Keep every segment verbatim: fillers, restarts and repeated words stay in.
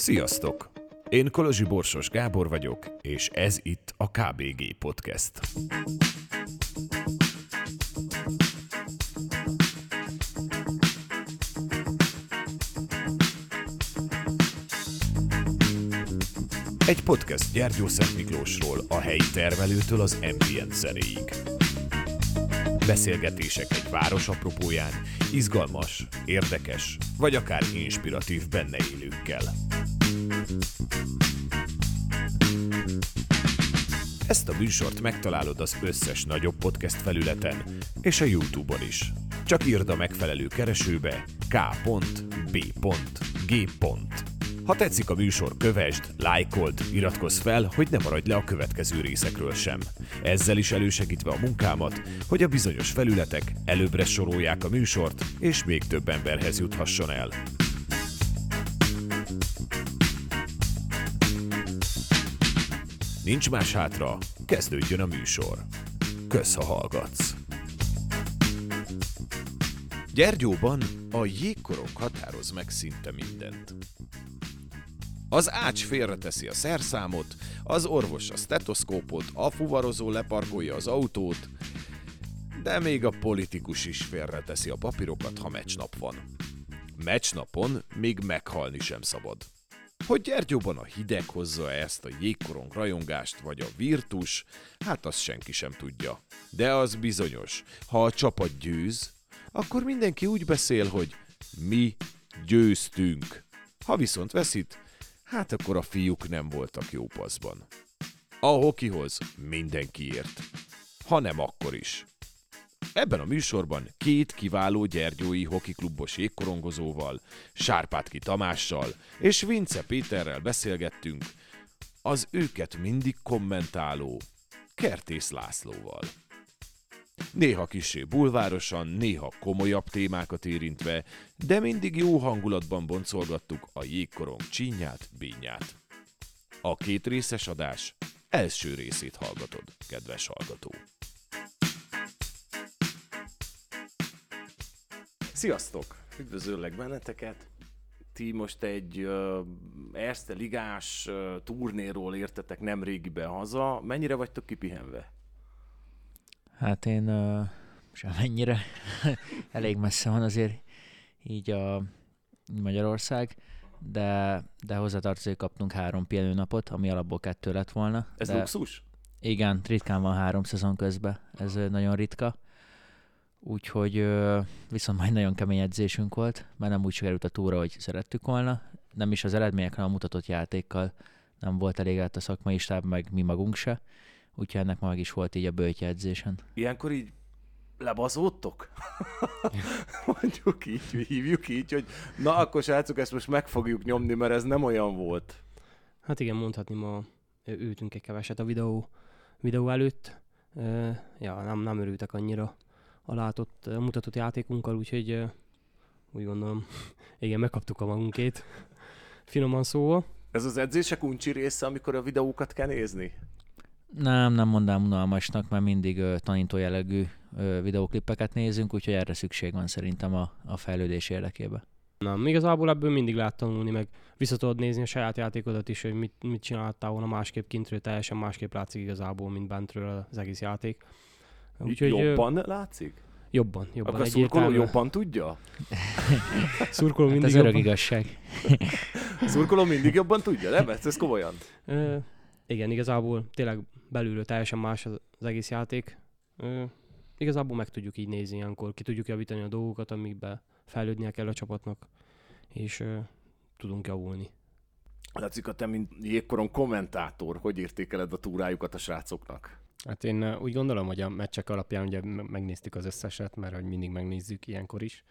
Sziasztok! Én Kolozsi Borsos Gábor vagyok, és ez itt a ká bé gé Podcast. Egy podcast Gyergyó Szent Miklósról, a helyi termelőtől az ambient zenéig. Beszélgetések egy város apropóján, izgalmas, érdekes, vagy akár inspiratív benne élőkkel. Ezt a műsort megtalálod az összes nagyobb podcast felületen és a YouTube-on is. Csak írd a megfelelő keresőbe ká pont bé pont gé. Ha tetszik a műsor, kövesd, lájkold, iratkozz fel, hogy ne maradj le a következő részekről sem. Ezzel is elősegítve a munkámat, hogy a bizonyos felületek előbbre sorolják a műsort, és még több emberhez juthasson el. Nincs más hátra, kezdődjön a műsor. Kösz, ha hallgatsz! Gyergyóban a jégkorong határoz meg szinte mindent. Az ács félreteszi a szerszámot, az orvos a stetoszkópot, a fuvarozó leparkolja az autót, de még a politikus is félreteszi a papírokat, ha meccsnap van. Meccsnapon még meghalni sem szabad. Hogy Gyergyóban a hideg hozza ezt a jégkorong rajongást vagy a virtus, hát azt senki sem tudja. De az bizonyos, ha a csapat győz, akkor mindenki úgy beszél, hogy mi győztünk. Ha viszont veszít, hát akkor a fiúk nem voltak jó paszban. A hokihoz mindenki ért, ha nem akkor is. Ebben a műsorban két kiváló gyergyói hokiklubos jégkorongozóval, Sárpátki Tamással és Vince Péterrel beszélgettünk az őket mindig kommentáló Kertész Lászlóval. Néha kissé bulvárosan, néha komolyabb témákat érintve, de mindig jó hangulatban boncolgattuk a jégkorong csínyát, bínyát. A két részes adás első részét hallgatod, kedves hallgató. Sziasztok! Üdvözöllek benneteket! Ti most egy uh, Erste Ligás uh, turnéról értetek nemrégiben haza. Mennyire vagytok kipihenve? Hát én uh, semennyire, elég messze van azért így a Magyarország, de, de hozzátartozik kaptunk három pihenőnapot, ami alapból kettő lett volna. Ez de, luxus? Igen, ritkán van három szezon közben, ez nagyon ritka. Úgyhogy uh, viszont majd nagyon kemény edzésünk volt, mert nem úgy sikerült a túra, hogy szerettük volna. Nem is az eredményekre, a mutatott játékkal nem volt elégedett a szakmai stáb, meg mi magunk se. Úgyhogy ennek már is volt így a böjtje edzésen. Ilyenkor így lebazódtok? Mondjuk így, hívjuk így, hogy na akkor srácok, ezt most meg fogjuk nyomni, mert ez nem olyan volt. Hát igen, mondhatni ma ültünk egy keveset a videó, videó előtt. Ja, nem, nem örültek annyira a látott, a mutatott játékunkkal, úgyhogy úgy gondolom, igen, megkaptuk a magunkét, finoman szóval. Ez az edzések uncsi része, amikor a videókat kell nézni? Nem, nem mondám unalmasnak, mert mindig uh, tanító jellegű uh, videóklippeket nézünk, úgyhogy erre szükség van szerintem a, a fejlődés érdekében. Nem, igazából ebből mindig lehet tanulni, meg vissza tudod nézni a saját játékodat is, hogy mit, mit csináltál volna másképp kintről, teljesen másképp látszik igazából, mint bentről az egész játék. Úgyhogy, jobban ö... látszik? Jobban, jobban. Akkor a szurkoló értelme... jobban tudja? Szurkoló mindig hát ez jobban... örök igazság. Szurkoló mindig jobban tudja, nem? Ez komolyan. Ö... Igen, igazából tényleg belülről teljesen más az, az egész játék. Ö, igazából meg tudjuk így nézni ilyenkor, ki tudjuk javítani a dolgokat, amikben fejlődnie kell a csapatnak, és ö, tudunk javulni. Látszik, a te, mint jégkorong kommentátor, hogy értékeled a túrájukat a srácoknak? Hát én úgy gondolom, hogy a meccsek alapján ugye megnéztük az összeset, mert hogy mindig megnézzük ilyenkor is.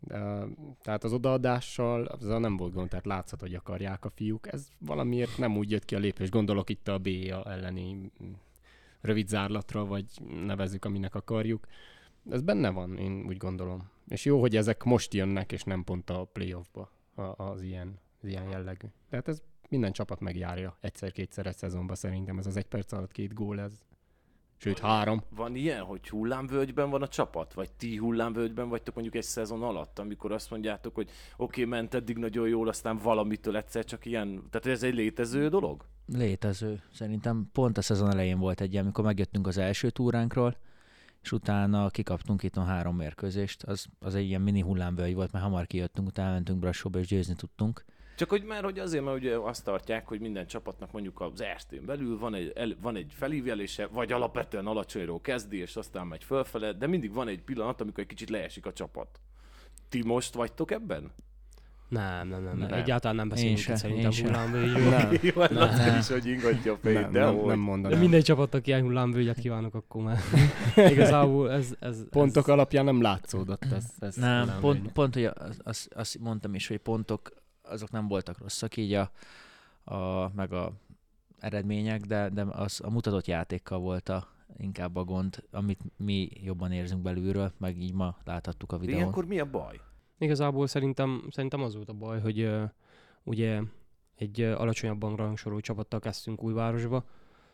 De, tehát az odaadással azzal nem volt gond, tehát látszott, hogy akarják a fiúk. Ez valamiért nem úgy jött ki a lépés. Gondolok itt a bé á elleni rövid zárlatra, vagy nevezzük, aminek akarjuk. Ez benne van, én úgy gondolom. És jó, hogy ezek most jönnek, és nem pont a playoffba az ilyen, az ilyen jellegű. Tehát ez minden csapat megjárja egyszer-kétszer egy szezonban szerintem. Ez az egy perc alatt két gól, ez Sőt, három. Van ilyen, hogy hullámvölgyben van a csapat? Vagy ti hullámvölgyben vagytok mondjuk egy szezon alatt, amikor azt mondjátok, hogy oké, okay, ment eddig nagyon jól, aztán valamitől egyszer csak ilyen... Tehát ez egy létező dolog? Létező. Szerintem pont a szezon elején volt egy ilyen, amikor megjöttünk az első túránkról, és utána kikaptunk itthon három mérkőzést. Az, az egy ilyen mini hullámvölgy volt, mert hamar kijöttünk, utána mentünk Brassóba, és győzni tudtunk. Csak hogy már hogy azért, mert ugye azt tartják, hogy minden csapatnak mondjuk az Erstén belül van egy, el, van egy felívelése, vagy alapvetően alacsonyról kezdi, és aztán megy fölfele, de mindig van egy pillanat, amikor egy kicsit leesik a csapat. Ti most vagytok ebben? Nem, nem, nem. nem. Egyáltalán nem beszélünk itt szerintem hullámvölgyről. Nem. Jó, nem. Is, hogy ingatja a fejét, nem, de nem, nem mondanám. De minden csapatnak ilyen hullámvölgyet kívánok, akkor már igazából ez... ez pontok ez... alapján nem látszódott ez. ez nem, pont, pont, hogy azt az, az mondtam is, hogy pontok azok nem voltak rosszak így a, a, meg a eredmények, de, de az a mutatott játékkal volt a, inkább a gond, amit mi jobban érzünk belülről, meg így ma láthattuk a videón. De ilyenkor mi a baj? Igazából szerintem, szerintem az volt a baj, hogy uh, ugye egy uh, alacsonyabban rangsoroló csapattal kezdtünk Újvárosba,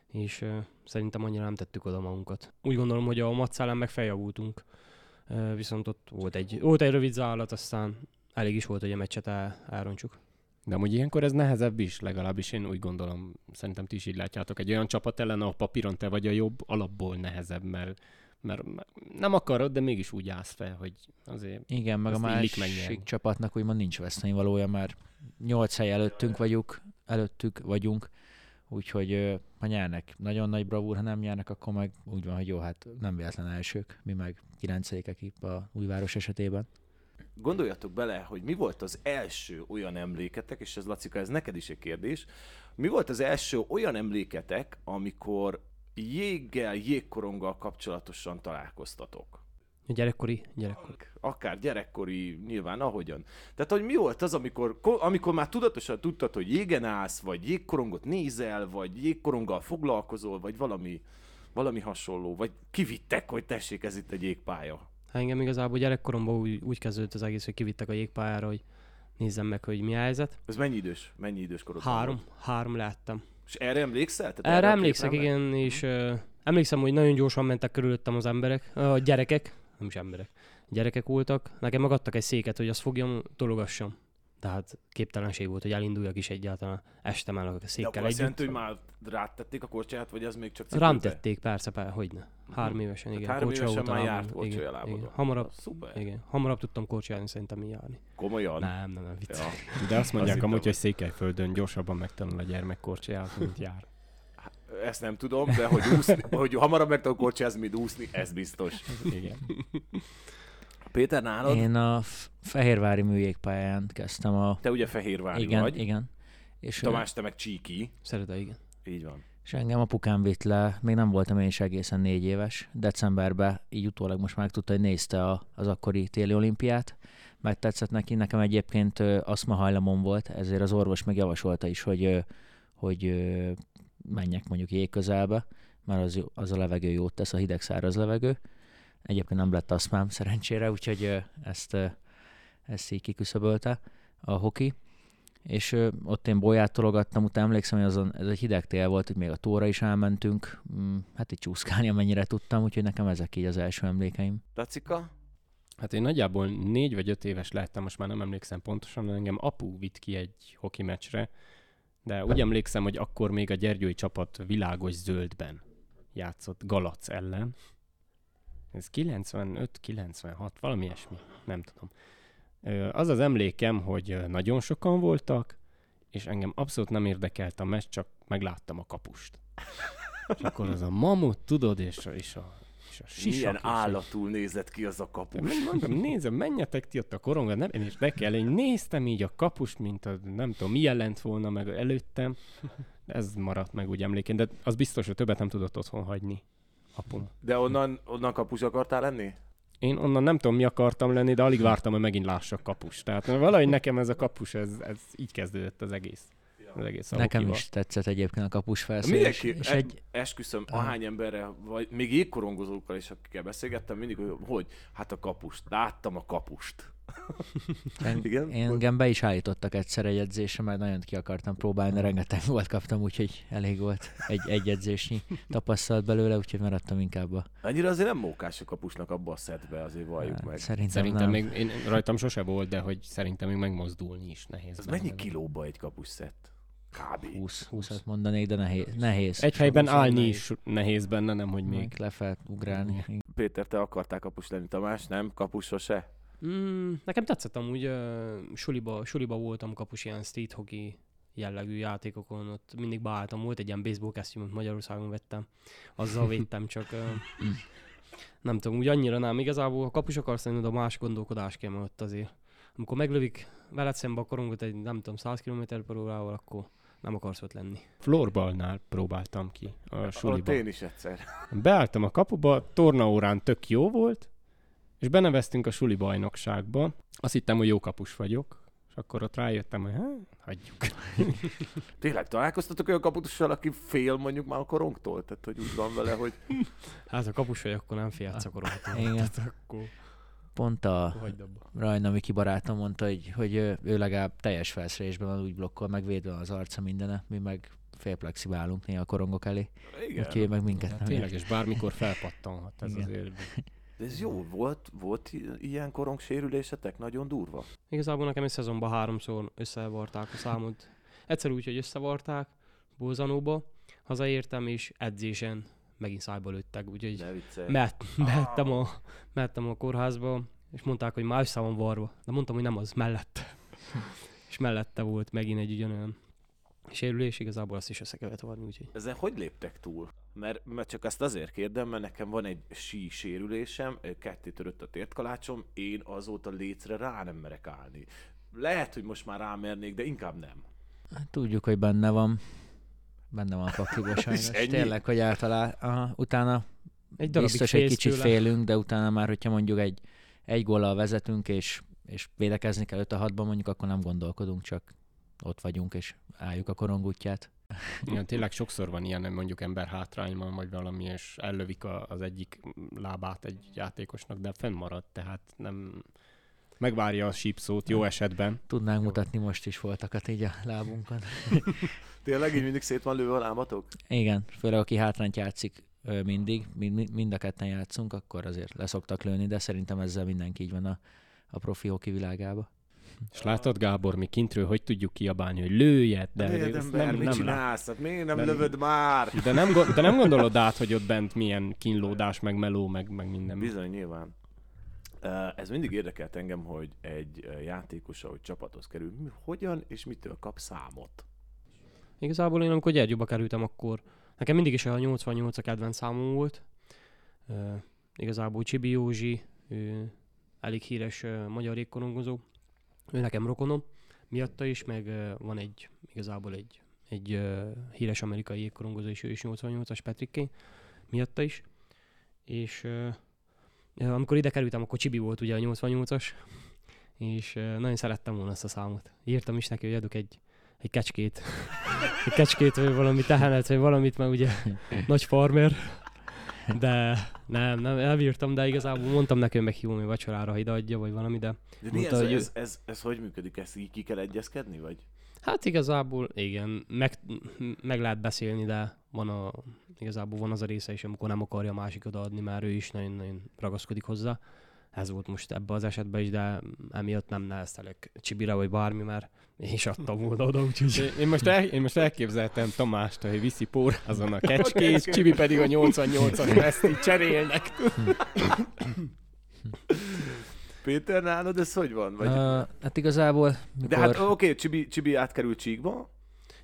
és uh, szerintem annyira nem tettük oda magunkat. Úgy gondolom, hogy a Mac ellen meg feljavultunk, uh, viszont ott volt egy, volt egy rövid zálat, aztán elég is volt, hogy a meccset elrontsuk. De amúgy ilyenkor ez nehezebb is, legalábbis én úgy gondolom, szerintem ti is így látjátok. Egy olyan csapat ellen, a papíron te vagy a jobb, alapból nehezebb, mert, mert nem akarod, de mégis úgy állsz fel, hogy azért... Igen, meg a másik megnyerni. Csapatnak úgymond nincs vesztenivalója, már nyolc hely előttünk vagyunk, előttük vagyunk, úgyhogy ha nyernek nagyon nagy bravúr, ha nem nyernek, akkor meg úgy van, hogy jó, hát nem véletlen elsők, mi meg kilencedikek itt a Újváros esetében. Gondoljatok bele, hogy mi volt az első olyan emléketek, és ez Lacika, ez neked is egy kérdés, mi volt az első olyan emléketek, amikor jéggel, jégkoronggal kapcsolatosan találkoztatok? Gyerekkori, gyerekkori. Akár gyerekkori, nyilván ahogyan. Tehát, hogy mi volt az, amikor, amikor már tudatosan tudtad, hogy jégen állsz, vagy jégkorongot nézel, vagy jégkoronggal foglalkozol, vagy valami, valami hasonló, vagy kivittek, hogy tessék, ez itt egy jégpálya. Hát engem igazából gyerekkoromban úgy, úgy kezdődött az egész, hogy kivittek a jégpályára, hogy nézzem meg, hogy mi a helyzet. Ez mennyi idős? Mennyi idős korodban? Három. Három láttam. És erre emlékszel? Tehát erre emlékszek, igen, el? és uh, emlékszem, hogy nagyon gyorsan mentek körülöttem az emberek, a gyerekek, nem is emberek, gyerekek voltak. Nekem megadtak egy széket, hogy azt fogjam, tologassam. Tehát képtelenség volt, hogy elinduljak is egyáltalán, estem el a székkel együtt. De azt jelenti, hogy már rátették a korcsáját, vagy ez még csak cipőbe? Rám tették, persze, persze, hogyne. Három évesen, igen. Három évesen már járt korcsolyalábodon. Hamarabb, hamarabb tudtam korcsolyálni, szerintem mi járni. Komolyan? Nem, nem, nem, vicc. Ja. De azt mondják amúgy, hogy Székelyföldön gyorsabban megtanul a gyermek korcsolyát, mint jár. Ezt nem tudom, de hogy, úszni, hogy hamarabb megtanul korcsolyázni, mint úszni, ez biztos. Igen. Péter, nálad? Én a Fehérvári műjégpályán kezdtem a... Te ugye Fehérvári igen, vagy. Igen, igen. Tamás, te meg Csíki. Szereda, igen. Így van. És engem apukám vitt le, még nem voltam én is egészen négy éves, decemberben, így utólag most már tudta, hogy nézte a, az akkori téli olimpiát, mert tetszett neki, nekem egyébként aszma hajlamom volt, ezért az orvos megjavasolta is, hogy, hogy menjek mondjuk jégközelbe, mert az, az a levegő jót tesz, a hideg száraz levegő. Egyébként nem lett aszmám szerencsére, úgyhogy ezt, ezt így kiküszöbölte a hoki. És ott én bolyát tologattam, utána emlékszem, hogy azon, ez egy hideg tél volt, hogy még a tóra is elmentünk. Hát így csúszkálni, amennyire tudtam, úgyhogy nekem ezek így az első emlékeim. Lacika? Hát én nagyjából négy vagy öt éves lehettem, most már nem emlékszem pontosan, mert engem apu vitt ki egy hoki meccsre, de úgy emlékszem, hogy akkor még a gyergyói csapat világos zöldben játszott Galac ellen. Ez kilencvenöt kilencvenhat, valami ilyesmi, nem tudom. Az az emlékem, hogy nagyon sokan voltak, és engem abszolút nem érdekelt a meccs, csak megláttam a kapust. És akkor az a mamut, tudod, és a, és a, és a sisak. Milyen állatul nézett ki az a kapus. Mondom, nézem, menjetek ti ott a koronga, nem, és be kell, én néztem így a kapust, mint a, nem tudom, mi jelent volna meg előttem. Ez maradt meg úgy emlékén, de az biztos, hogy többet nem tudott otthon hagyni. Apom. De onnan, onnan kapus akartál lenni? Én onnan nem tudom, mi akartam lenni, de alig vártam, hogy megint lássak kapus. Tehát valahogy nekem ez a kapus, ez, ez így kezdődött az egész. Az egész nekem is tetszett egyébként a kapus felszólás. És e- egy... esküszöm, ahány emberre, vagy még jégkorongozókkal is, akikkel beszélgettem, mindig, hogy, hogy hát a kapust, láttam a kapust. En, Igen? Engem be is állítottak egyszer egy edzésre, mert nagyon ki akartam próbálni, rengeteg volt kaptam, úgyhogy elég volt egy, egy edzésnyi tapasztalat belőle, úgyhogy maradtam inkább a... Annyira azért nem mókás a kapusnak abba a szedbe, azért valljuk hát, meg. Szerintem, szerintem még, én rajtam sose volt, de hogy szerintem még megmozdulni is nehéz. Ez mennyi kilóba egy kapus szett? Kb. húsz, húszat mondanék, de nehéz. nehéz. Egy helyben állni nehéz. is nehéz benne, nem hogy még, még lefelt ugrálni. Péter, te akartál kapus lenni, Tamás, nem? Kapus sose? Mm, nekem tetszett amúgy, uh, suliba, suliba voltam kapus ilyen street hockey jellegű játékokon, ott mindig beálltam, volt egy ilyen baseball kesztyűm, Magyarországon vettem, azzal védtem, csak uh, nem tudom, úgy annyira nem, igazából ha kapus akarsz lenni, de más gondolkodás kell, mert ott azért, amikor meglövik veled szembe a korongot egy, nem tudom, száz kilométer per órával, akkor nem akarsz ott lenni. Floorballnál próbáltam ki a suliba. Ott én is egyszer. Beálltam a kapuba, tornaórán tök jó volt, és beneveztünk a suli bajnokságba. Azt hittem, hogy jó kapus vagyok, és akkor ott rájöttem, hogy hát, hagyjuk. Tényleg találkoztatok olyan kapussal, aki fél mondjuk már a korongtól? Tehát, hogy úgy van vele, hogy... Hát, ha kapus vagy, akkor nem félsz a korongtól. Igen. Akkor... Pont a Rajnamiki barátom mondta, hogy, hogy ő legalább teljes felszerelésben van, úgy blokkol, meg védve az arca mindene, mi meg félplexibálunk néha a korongok elé. Igen. Úgyhogy meg minket hát, nem tényleg, és bármikor felpattanhat ez az élben. De ez jó, volt, volt ilyen korongsérülésetek? Nagyon durva. Igazából nekem egy szezonban háromszor összevarták a számot. Egyszer úgy, hogy összevarták Bolzanóba, hazaértem és edzésen megint szájba lőttek, úgyhogy mehet, mehettem, a, mehettem a kórházba, és mondták, hogy már össze van varva. De mondtam, hogy nem az, mellette. És mellette volt megint egy ugyanolyan sérülés, igazából azt is össze kellett varni, úgyhogy. Ezen hogy léptek túl? Mert, mert csak azt azért kérdem, mert nekem van egy sí sérülésem, ketté törött a tértkalácsom, én azóta lécre rá nem merek állni. Lehet, hogy most már rámernék, de inkább nem. Hát, tudjuk, hogy benne van. Benne van a pakliba sajnos. Tényleg, hogy általában aha, utána egy biztos egy kicsit tőle. Félünk, de utána már, hogyha mondjuk egy, egy góllal vezetünk, és, és védekezni kell öt a hatban mondjuk, akkor nem gondolkodunk, csak ott vagyunk, és álljuk a korong útját. Igen, tényleg sokszor van ilyen, mondjuk ember hátrányban vagy valami, és ellövik a, az egyik lábát egy játékosnak, de fennmarad, tehát nem... Megvárja a sípszót, jó esetben. Tudnánk jó. mutatni most is voltakat így a lábunkon. Tényleg így mindig szét van lőve a lábatok? Igen, főleg aki hátrányt játszik mindig, mind a ketten játszunk, akkor azért leszoktak lőni, de szerintem ezzel mindenki így van a, a profi hoki világába. És látod, Gábor, mi kintről hogy tudjuk kiabálni, hogy lőjed, de... Lőjed ember, nem, mit nem csinálsz? Hát miért nem de, lövöd már? De nem, de nem gondolod át, hogy ott bent milyen kínlódás, meg meló, meg, meg minden. Bizony, nyilván. Ez mindig érdekelt engem, hogy egy játékos, ahogy csapathoz kerül, hogyan és mitől kap számot? Igazából én, amikor Gyergyóba kerültem, akkor nekem mindig is a nyolcvannyolc a kedvenc számom volt. Uh, igazából Csibi Józsi, ő elég híres uh, magyar jégkorongozó, ő nekem rokonom, miatta is, meg uh, van egy, igazából egy, egy uh, híres amerikai jégkorongozó, és ő is nyolcvannyolcas Petrikké, miatta is, és... Uh, Amikor ide kerültem, akkor Csibi volt ugye a nyolcvannyolcas, és nagyon szerettem volna ezt a számot. Írtam is neki, hogy adok egy, egy kecskét, egy kecskét, vagy valami tehenet, vagy valamit, mert ugye nagy farmer, de nem, nem, elvírtam, de igazából mondtam neki, hogy meghívom a vacsorára, ha ide adja, vagy valami, de... De mondta, ez, hogy ez, ez, ez hogy működik? Ezt így ki kell egyezkedni, vagy? Hát igazából igen, meg, meg lehet beszélni, de van a, igazából van az a része is, amikor nem akarja a másik odaadni, már ő is nagyon-nagyon ragaszkodik hozzá. Ez volt most ebben az esetben is, de emiatt nem neheztelek Csibira vagy bármi, mert én is adtam volna oda, úgyhogy... Én most, el, én most elképzeltem Tamást, hogy viszi pórázon a kecskét, Csibi pedig a nyolcvannyolcas ezt így cserélnek. Péter, nálad ez hogy van? Vagy... Uh, hát igazából... Mikor... De hát oké, okay, Csibi, Csibi átkerült Csíkba.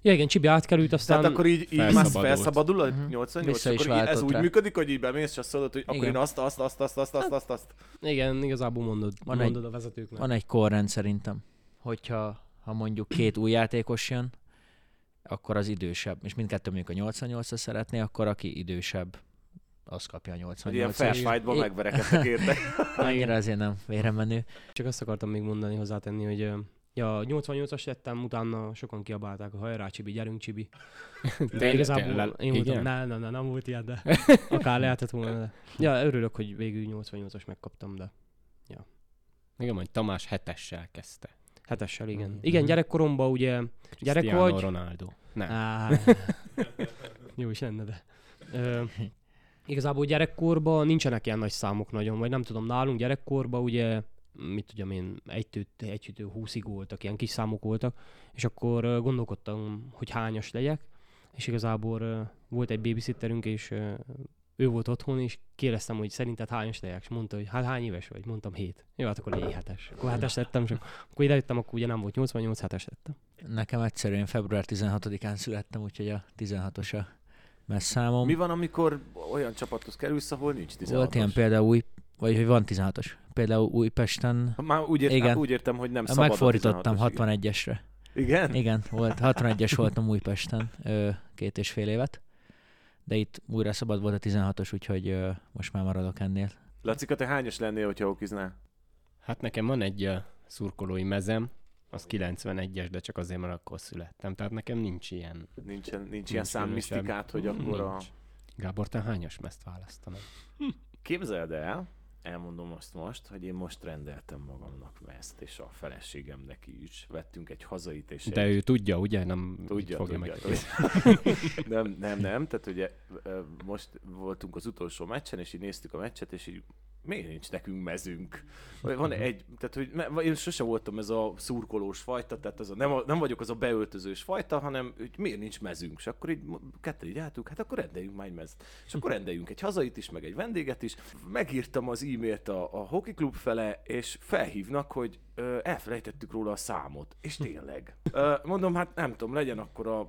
Ja igen, Csibi átkerült, aztán... Tehát akkor így, így felszabadult. felszabadul a uh-huh. nyolcvannyolc, akkor így, ez rá. Úgy működik, hogy így bemész, és azt mondod, hogy igen. Akkor én azt, azt, azt, azt, azt, azt, azt, azt. Igen, igazából mondod, van mondod egy, a vezetőknek. Van egy korrend szerintem, hogyha ha mondjuk két új játékos jön, akkor az idősebb, és mindkettő mondjuk a nyolcvannyolcra szeretné, akkor aki idősebb, az kapja a nyolcvannyolcas. Hogy ilyen fair fight-ban én... megverekedtek érte. Annyira azért nem véremenő. Csak azt akartam még mondani, hozzátenni, hogy ja, nyolcvannyolcas lettem, utána sokan kiabálták, hogy hajrá Csibi, gyerünk Csibi. De igazából én mondtam, nem, nem, nem, nem volt ilyen, de akár lehetett volna. De. Ja, örülök, hogy végül nyolcvannyolcas megkaptam, de ja. Igen, majd Tamás hetessel kezdte. Hetessel, igen. Mm. Igen, gyerekkoromban ugye... Cristiano gyerek vagy... Ronaldo. Nem. Ah. Jó is lenne, de... Ö, igazából gyerekkorban nincsenek ilyen nagy számok nagyon, vagy nem tudom, nálunk gyerekkorban ugye... mit tudjam én, egytől húszig voltak, ilyen kis számok voltak, és akkor gondolkodtam, hogy hányas legyek, és igazából volt egy babysitterünk, és ő volt otthon, és kérdeztem, hogy szerinted hányas legyek, és mondta, hogy hát hány éves vagy? Mondtam, hét. Jó, hát akkor légy hetes. Akkor hetes lettem, és akkor idejöttem, akkor ugye nem volt nyolcvannyolc, hetes lettem. Nekem egyszerűen február tizenhatodikán születtem, úgyhogy a tizenhatos a messzámom. Mi van, amikor olyan csapathoz kerülsz, ahol nincs tizenhatos? Volt ilyen például, vagy hogy van tizenhatos. Például Újpesten... Már úgy, ért, igen, úgy értem, hogy nem szabad. Megfordítottam hatvanegyesre. Igen? Igen, volt, hatvanegyes voltam Újpesten két és fél évet, de itt újra szabad volt a tizenhatos, úgyhogy most már maradok ennél. Lacika, te hányos lennél, hogyha okiznál? Hát nekem van egy szurkolói mezem, az kilencvenegyes, de csak azért, mert akkor születtem. Tehát nekem nincs ilyen... Nincs, nincs, nincs ilyen számmisztikát, hogy akkor a... Gábor, te hányos mezt választanod? Képzeld el... Elmondom azt most, hogy én most rendeltem magamnak mezt, és a feleségem neki is. Vettünk egy hazait, és... De egy... ő tudja, ugye? Nem tudja, fogja tudja, meg... tudja. nem, nem, nem. Tehát ugye most voltunk az utolsó meccsen, és így néztük a meccset, és így miért nincs nekünk mezünk? Van egy... Tehát, hogy én sose voltam ez a szurkolós fajta, tehát ez a, nem, a, nem vagyok az a beöltözős fajta, hanem hogy miért nincs mezünk? És akkor így ketten így álltunk, hát akkor rendeljünk már egy mezt. És akkor rendeljünk egy hazait is, meg egy vendéget is. Megírtam az e-mailt a, a Hockey Klub fele, és felhívnak, hogy ö, elfelejtettük róla a számot. És tényleg. Ö, mondom, hát nem tudom, legyen akkor a,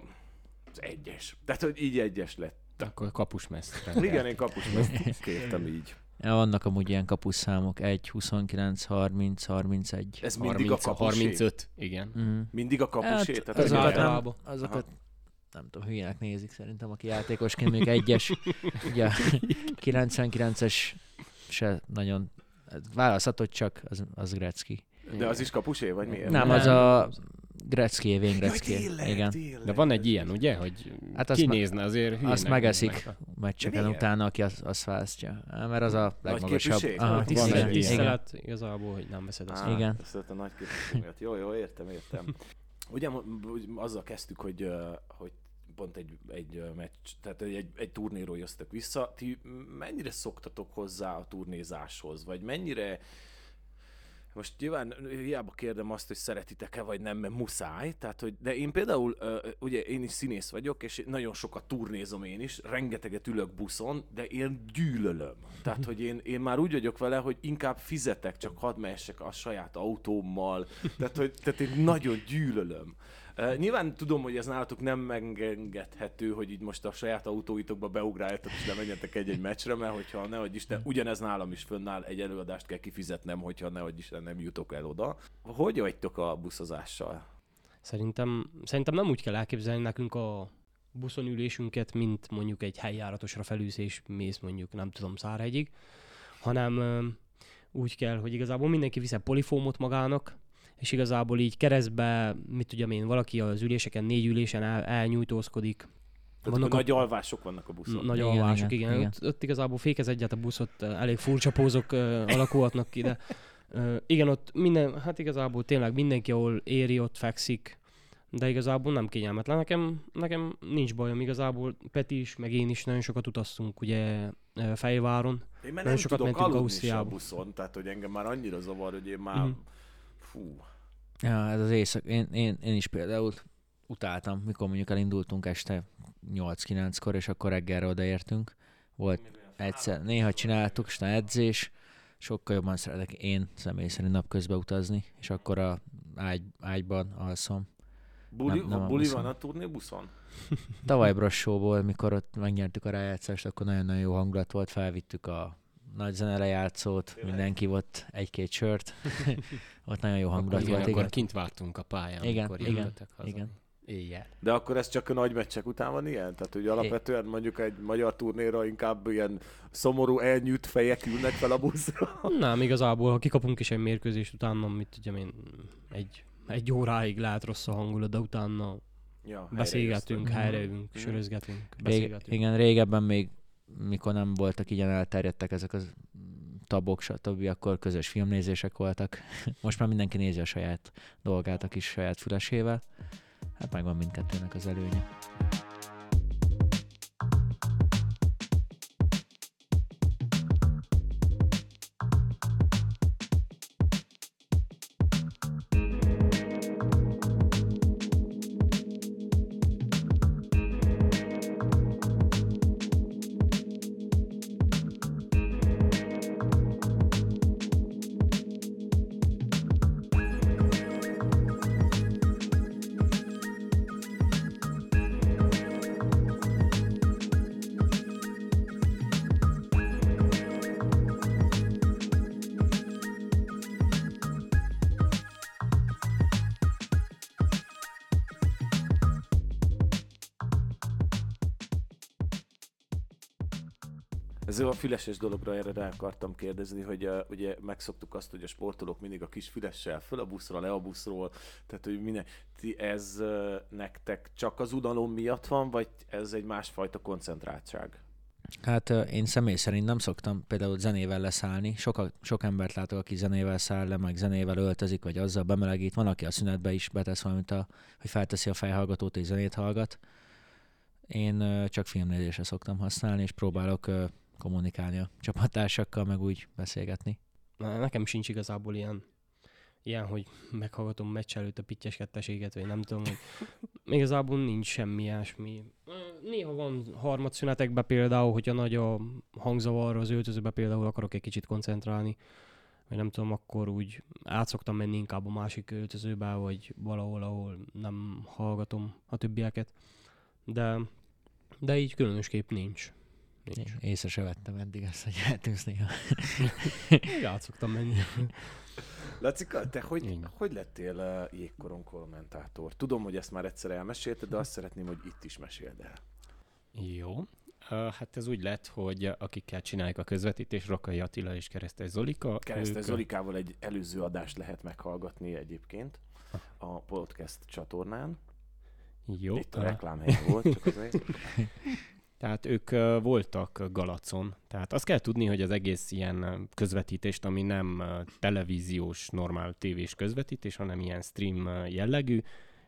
az egyes. Tehát, hogy így egyes lett. Akkor kapusmeszt. Igen, én kapusmeszt kértem így. Ja, vannak amúgy ilyen kapusszámok, egy, huszonkilenc, harminc, harmincegy. Ez mindig a kapusé? harmincöt, igen. Mm. Mindig a kapusé? Hát, az általában. Azokat aha. Nem tudom, hülyének nézik szerintem, aki játékosként még egyes. Ugye kilencvenkilences se nagyon választhatod, csak az, az Gretzky. De az is kapusé, vagy miért? Nem, az a... Gretzky, Wayne Gretzky. Tényleg, igen. Tényleg. De van egy ilyen, ugye, hogy hát kinézne azért. Azt megeszik a meccseken utána, aki azt az választja. Mert az a legmagasabb. Ah, tisztelet, tisztelet igazából, hogy nem veszed azt. Ah, igen. Tisztelet a nagy képviselő miatt. Jó, jó, értem, értem. Ugye azzal kezdtük, hogy, hogy pont egy, egy meccs, tehát egy, egy turnéról jöztök vissza. Ti mennyire szoktatok hozzá a turnézáshoz? Vagy mennyire... Most nyilván hiába kérdem azt, hogy szeretitek-e vagy nem, mert muszáj. Tehát, hogy, de én például, ugye én is színész vagyok, és nagyon sokat turnézom én is, rengeteget ülök buszon, de én gyűlölöm. Tehát, hogy én, én már úgy vagyok vele, hogy inkább fizetek, csak hadd mehessek a saját autómmal. Tehát, hogy, tehát én nagyon gyűlölöm. Uh, nyilván tudom, hogy ez nálatok nem megengedhető, hogy így most a saját autóitokba beugráljatok, és lemenjetek egy-egy meccsre, mert hogyha nehogy Isten, ugyanez nálam is fönnáll, egy előadást kell kifizetnem, hogyha nehogy Isten nem jutok el oda. Hogy vagytok a buszozással? Szerintem, szerintem nem úgy kell elképzelni nekünk a buszon ülésünket, mint mondjuk egy helyjáratosra felülsz, és mész mondjuk, nem tudom, Szárhegyig, hanem uh, úgy kell, hogy igazából mindenki visz egy polifómot magának, és igazából így keresztbe, mit tudom én, valaki az üléseken, négy ülésen el, elnyújtózkodik. Tehát a... nagy alvások vannak a buszon. Nagy igen, alvások, igen. igen. igen. Ott, ott igazából fékez egyet a buszot, elég furcsa pózok uh, alakulhatnak ki, de uh, igen, ott minden, hát igazából tényleg mindenki, ahol éri, ott fekszik, de igazából nem kényelmetlen. Nekem, nekem nincs bajom, igazából Peti is, meg én is nagyon sokat utaztunk, ugye Fejváron. Én már nem sokat tudok aludni a buszon, tehát hogy engem már annyira zavar, hogy én már... Mm-hmm. Fú. Ja, ez az éjszak. Én, én, én is például utáltam, mikor mondjuk elindultunk este nyolc-kilenckor, és akkor reggelre odaértünk. Volt egyszer, néha csináltuk, és edzés, sokkal jobban szeretek én személy szerint napközben utazni, és akkor a ágy, ágyban alszom. Buli, nem, nem a buli van a turnébuszon? Tavaly Brassóból, mikor ott megnyertük a rájátszást, akkor nagyon-nagyon jó hangulat volt, felvittük a nagy zenelejátszót, mindenki volt egy-két sört, ott nagyon jó hangulat volt. Akkor kint vártunk a pályán, igen, amikor jöttek haza. Igen. Éjjel. De akkor ez csak a nagy meccsek után van ilyen? Tehát, hogy alapvetően mondjuk egy magyar turnéra inkább ilyen szomorú, elnyűjt fejek ülnek fel a buszra? Nem, igazából, ha kikapunk is egy mérkőzést, utána mit tudjam én, egy, egy óráig lehet rossz a hangulat, de utána ja, beszélgetünk, helyreülünk, sörözgetünk, beszélgetünk. Rége, igen, régebben még mikor nem voltak ilyen elterjedtek ezek a tabok, stb., akkor közös filmnézések voltak. Most már mindenki nézi a saját dolgát a kis saját fülesével. Hát megvan mindkettőnek az előnye. A füleses dologra erre rá akartam kérdezni, hogy uh, ugye megszoktuk azt, hogy a sportolók mindig a kis fülessel föl a buszra, le a buszról, tehát hogy minden, ti ez uh, nektek csak az unalom miatt van, vagy ez egy másfajta koncentráltság? Hát uh, én személy szerint nem szoktam például zenével leszállni. Soka, sok embert látok, aki zenével száll le, meg zenével öltözik, vagy azzal bemelegít. Van, aki a szünetbe is betesz valamit, a, hogy felteszi a fejhallgatót és zenét hallgat. Én uh, csak filmnézésre szoktam használni, és próbálok uh, kommunikálni a csapattársakkal, meg úgy beszélgetni. Na, nekem sincs igazából ilyen, ilyen hogy meghallgatom meccs előtt a pittyes ketteséget, vagy nem tudom, hogy igazából nincs semmi ilyesmi. Néha van harmadszünetekben például, hogyha nagy a hangzavar az öltözőben például akarok egy kicsit koncentrálni, vagy nem tudom, akkor úgy át szoktam menni inkább a másik öltözőbe, vagy valahol, ahol nem hallgatom a többieket, de, de így különösképp nincs. Nincs. Észre se vettem eddig ezt, hogy eltűnsz néha. Én át szoktam menni. Lacika, te hogy, hogy lettél jégkorong kommentátor? Tudom, hogy ezt már egyszer elmesélted, de azt szeretném, hogy itt is meséld el. Jó. Hát ez úgy lett, hogy akikkel csinálják a közvetítést, Rokai Attila és Keresztely Zolika. Keresztely ők... Zolikával egy előző adást lehet meghallgatni egyébként a podcast csatornán. Jó. Itt a reklámhely volt, csak azért... Tehát ők voltak Galacon. Tehát azt kell tudni, hogy az egész ilyen közvetítést, ami nem televíziós, normál tévés közvetítés, hanem ilyen stream jellegű,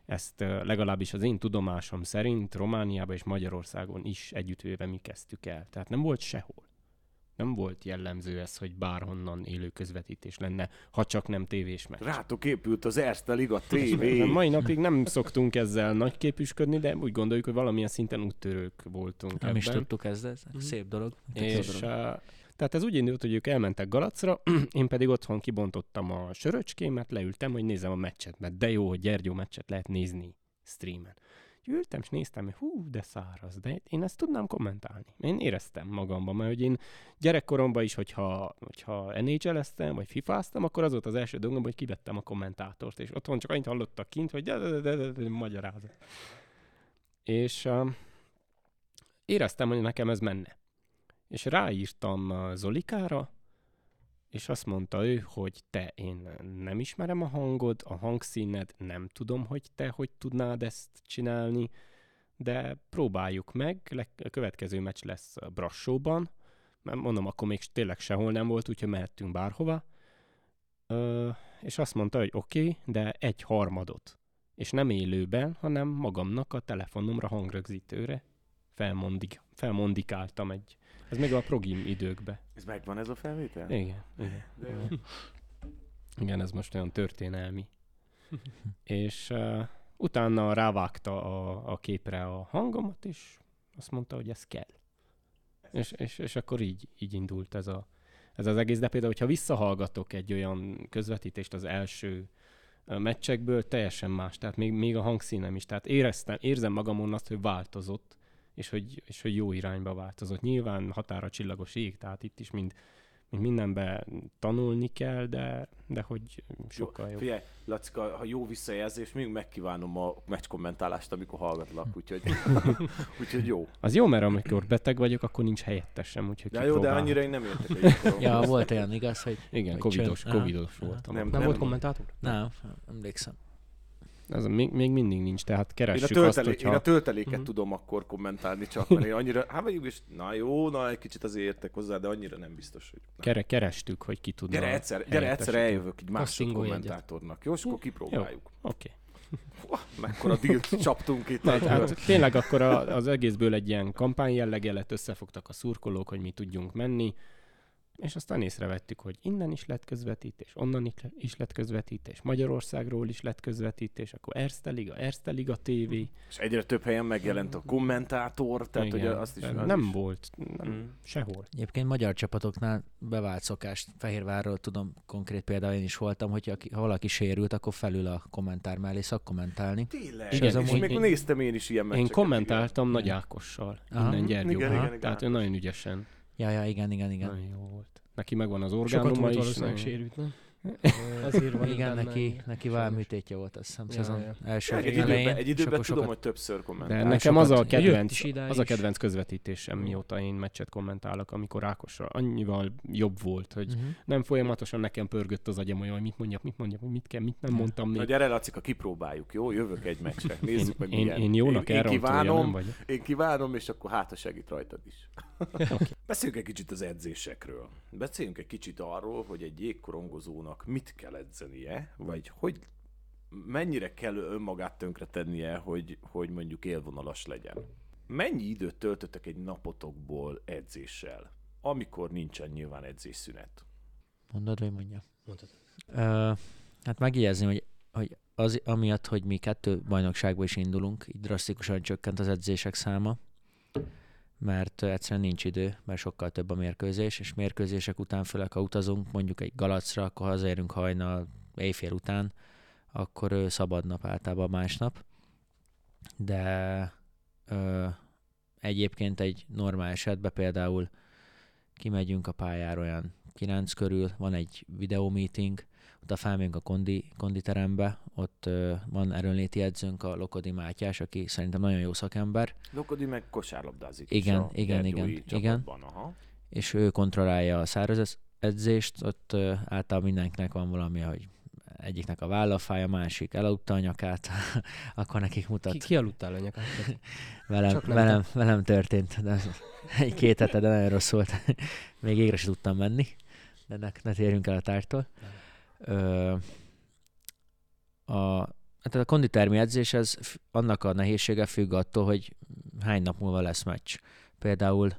ezt legalábbis az én tudomásom szerint Romániában és Magyarországon is együttvéve mi kezdtük el. Tehát nem volt sehol. Nem volt jellemző ez, hogy bárhonnan élő közvetítés lenne, ha csak nem tévés meccs. Rátok épült az Erste Liga té vé. A mai napig nem szoktunk ezzel nagyképűsködni, de úgy gondoljuk, hogy valamilyen szinten úttörők voltunk nem ebben. Nem is tudtuk ezt, ez szép dolog. És, dolog. A, tehát ez úgy indult, hogy ők elmentek Galacra, én pedig otthon kibontottam a söröcskémet, leültem, hogy nézem a meccset, mert de jó, hogy Gyergyó meccset lehet nézni streamen. Ültem és néztem, hogy hú, de száraz, de én ezt tudnám kommentálni. Én éreztem magamban, mert hogy én gyerekkoromban is, hogyha, hogyha en há el-eztem, vagy fifáztam, akkor az volt az első dolgom, hogy kivettem a kommentátort, és otthon csak annyit hallottak kint, hogy de, de, de, de, de magyarázat. És uh, éreztem, hogy nekem ez menne. És ráírtam Zolikára, és azt mondta ő, hogy te, én nem ismerem a hangod, a hangszíned, nem tudom, hogy te hogy tudnád ezt csinálni, de próbáljuk meg, a következő meccs lesz Brassóban, mert mondom, akkor még tényleg sehol nem volt, úgyhogy mehettünk bárhova, Ö, és azt mondta, hogy oké, okay, de egy harmadot, és nem élőben, hanem magamnak a telefonomra, hangrögzítőre felmondik, felmondikáltam egy. Ez még a progim időkben. Ez megvan ez a felvétel? Igen. Igen, igen. igen ez most olyan történelmi. és uh, utána rávágta a, a képre a hangomat, és azt mondta, hogy ez kell. És, és, és akkor így, így indult ez, a, ez az egész. De például, hogyha visszahallgatok egy olyan közvetítést az első meccsekből, teljesen más. Tehát még, még a hangszínem is. Tehát éreztem, érzem magamon azt, hogy változott. És hogy, és hogy jó irányba változott. Nyilván határa csillagos ég, tehát itt is mind, mind mindenben tanulni kell, de, de hogy sokkal jó. Figyelj, Lacika, ha jó visszajelzés, még megkívánom a meccs kommentálást, amikor hallgatlak, úgyhogy, úgyhogy jó. Az jó, mert amikor beteg vagyok, akkor nincs helyettesem, úgyhogy de kipróbálom. Jó, de annyira én nem értek egyébként. Ja, volt olyan igaz, hogy... Igen, covidos, covidos voltam. Nem, nem, nem volt kommentátor? Nem, emlékszem. Ez még, még mindig nincs, tehát keressük én a töltelé- azt, hogyha... Én a tölteléket uh-huh. tudom akkor kommentálni csak, mert én annyira... Hát vagyunk is, na jó, na egy kicsit azért értek hozzá, de annyira nem biztos, hogy... Nem. Kere, kerestük, hogy ki tudna... Gyere egyszer, gyere egyszer eljövök egy másik kommentátornak, jó? És akkor kipróbáljuk. Oké. Mekkora dílt csaptunk itt. Na, hát, tényleg akkor a, az egészből egy ilyen kampány jellege lett, összefogtak a szurkolók, hogy mi tudjunk menni, és aztán észrevettük, hogy innen is lett közvetítés, onnan is lett közvetítés, Magyarországról is lett közvetítés, akkor Erste Liga, Erste Liga té vé. És egyre több helyen megjelent a kommentátor, tehát igen, hogy azt is... Az nem is. Volt, nem, mm. sehol. Egyébként magyar csapatoknál bevált szokást, Fehérvárról tudom, konkrét például én is voltam, hogyha valaki sérült, akkor felül a kommentár mellé szakkommentálni. Tényleg, és, igen, és amúgy... még néztem én is ilyen meccseket. Én kommentáltam igen. Nagy Ákossal, aha. Innen Gyergyóban, tehát ő nagyon ügyesen. Ja, ja, igen, igen, igen. Nagyon jó volt. Neki megvan az orgánuma is. Sokat sérült, nem? Azért van igen, neki, neki válműtétje volt, azt hiszem, szezon ja, ja. első egy elején. Időben, egy időben sokat, tudom, sokat... hogy többször kommentál. De nekem az a kedvenc, az a kedvenc közvetítésem, mióta én meccset kommentálok, amikor Ákosra annyival jobb volt, hogy uh-huh. nem folyamatosan nekem pörgött az agyam, hogy mit mondjak, mit mondjak, mit kell, mit nem mondtam még. Na gyere, Lacika, kipróbáljuk, jó? Jövök egy meccsre, nézzük meg milyen. Én, én jónak elrontója, nem vagyok. Én kívánom, és akkor hát, ha segít rajtad is. Okay. Beszéljünk egy kicsit az edzésekről. Beszéljünk egy kicsit arról, hogy egy jégkorongozónak mit kell edzenie, vagy hogy mennyire kell önmagát tönkretennie, hogy, hogy mondjuk élvonalas legyen. Mennyi időt töltöttek egy napotokból edzéssel, amikor nincsen nyilván edzésszünet? Mondod, vagy mondja? Mondod. Uh, hát megjegyezném, hogy, hogy az, amiatt, hogy mi kettő bajnokságba is indulunk, így drasztikusan csökkent az edzések száma, mert egyszerűen nincs idő, mert sokkal több a mérkőzés, és mérkőzések után, főleg ha utazunk, mondjuk egy Galacra, akkor hazaérünk hajnal, éjfél után, akkor szabad nap általában másnap. De ö, egyébként egy normál esetben például kimegyünk a pályára olyan kilenc körül, van egy videómeeting, utána felmegyünk a kondi, konditerembe, ott ö, van erőnléti edzőnk, a Lokodi Mátyás, aki szerintem nagyon jó szakember. Lokodi meg kosárlabdázik. Igen, igen, igen, igen. Aha. És ő kontrollálja a száraz edzést, ott ö, általában mindenkinek van valami, hogy egyiknek a válla fáj, a másik elaludta a nyakát, akkor nekik mutat. Ki, ki aludtál a nyakát? velem, velem, velem történt, de egy-két hete, de nagyon rossz volt. Még égre sem tudtam menni, de ne, ne térjünk el a tártól. Ö, a, hát a konditermi edzés, ez annak a nehézsége függ attól, hogy hány nap múlva lesz meccs. Például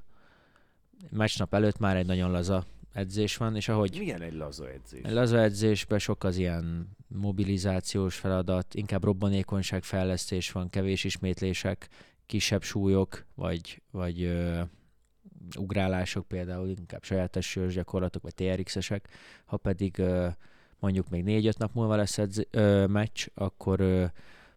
meccsnap előtt már egy nagyon laza edzés van, és ahogy... Milyen egy laza edzés? Egy laza edzésben sok az ilyen mobilizációs feladat, inkább robbanékonyság fejlesztés van, kevés ismétlések, kisebb súlyok, vagy, vagy ö, ugrálások például, inkább sajátos súlyos gyakorlatok, vagy té er iksz-esek. Ha pedig ö, mondjuk még négy-öt nap múlva lesz edz- ö, meccs, akkor ö,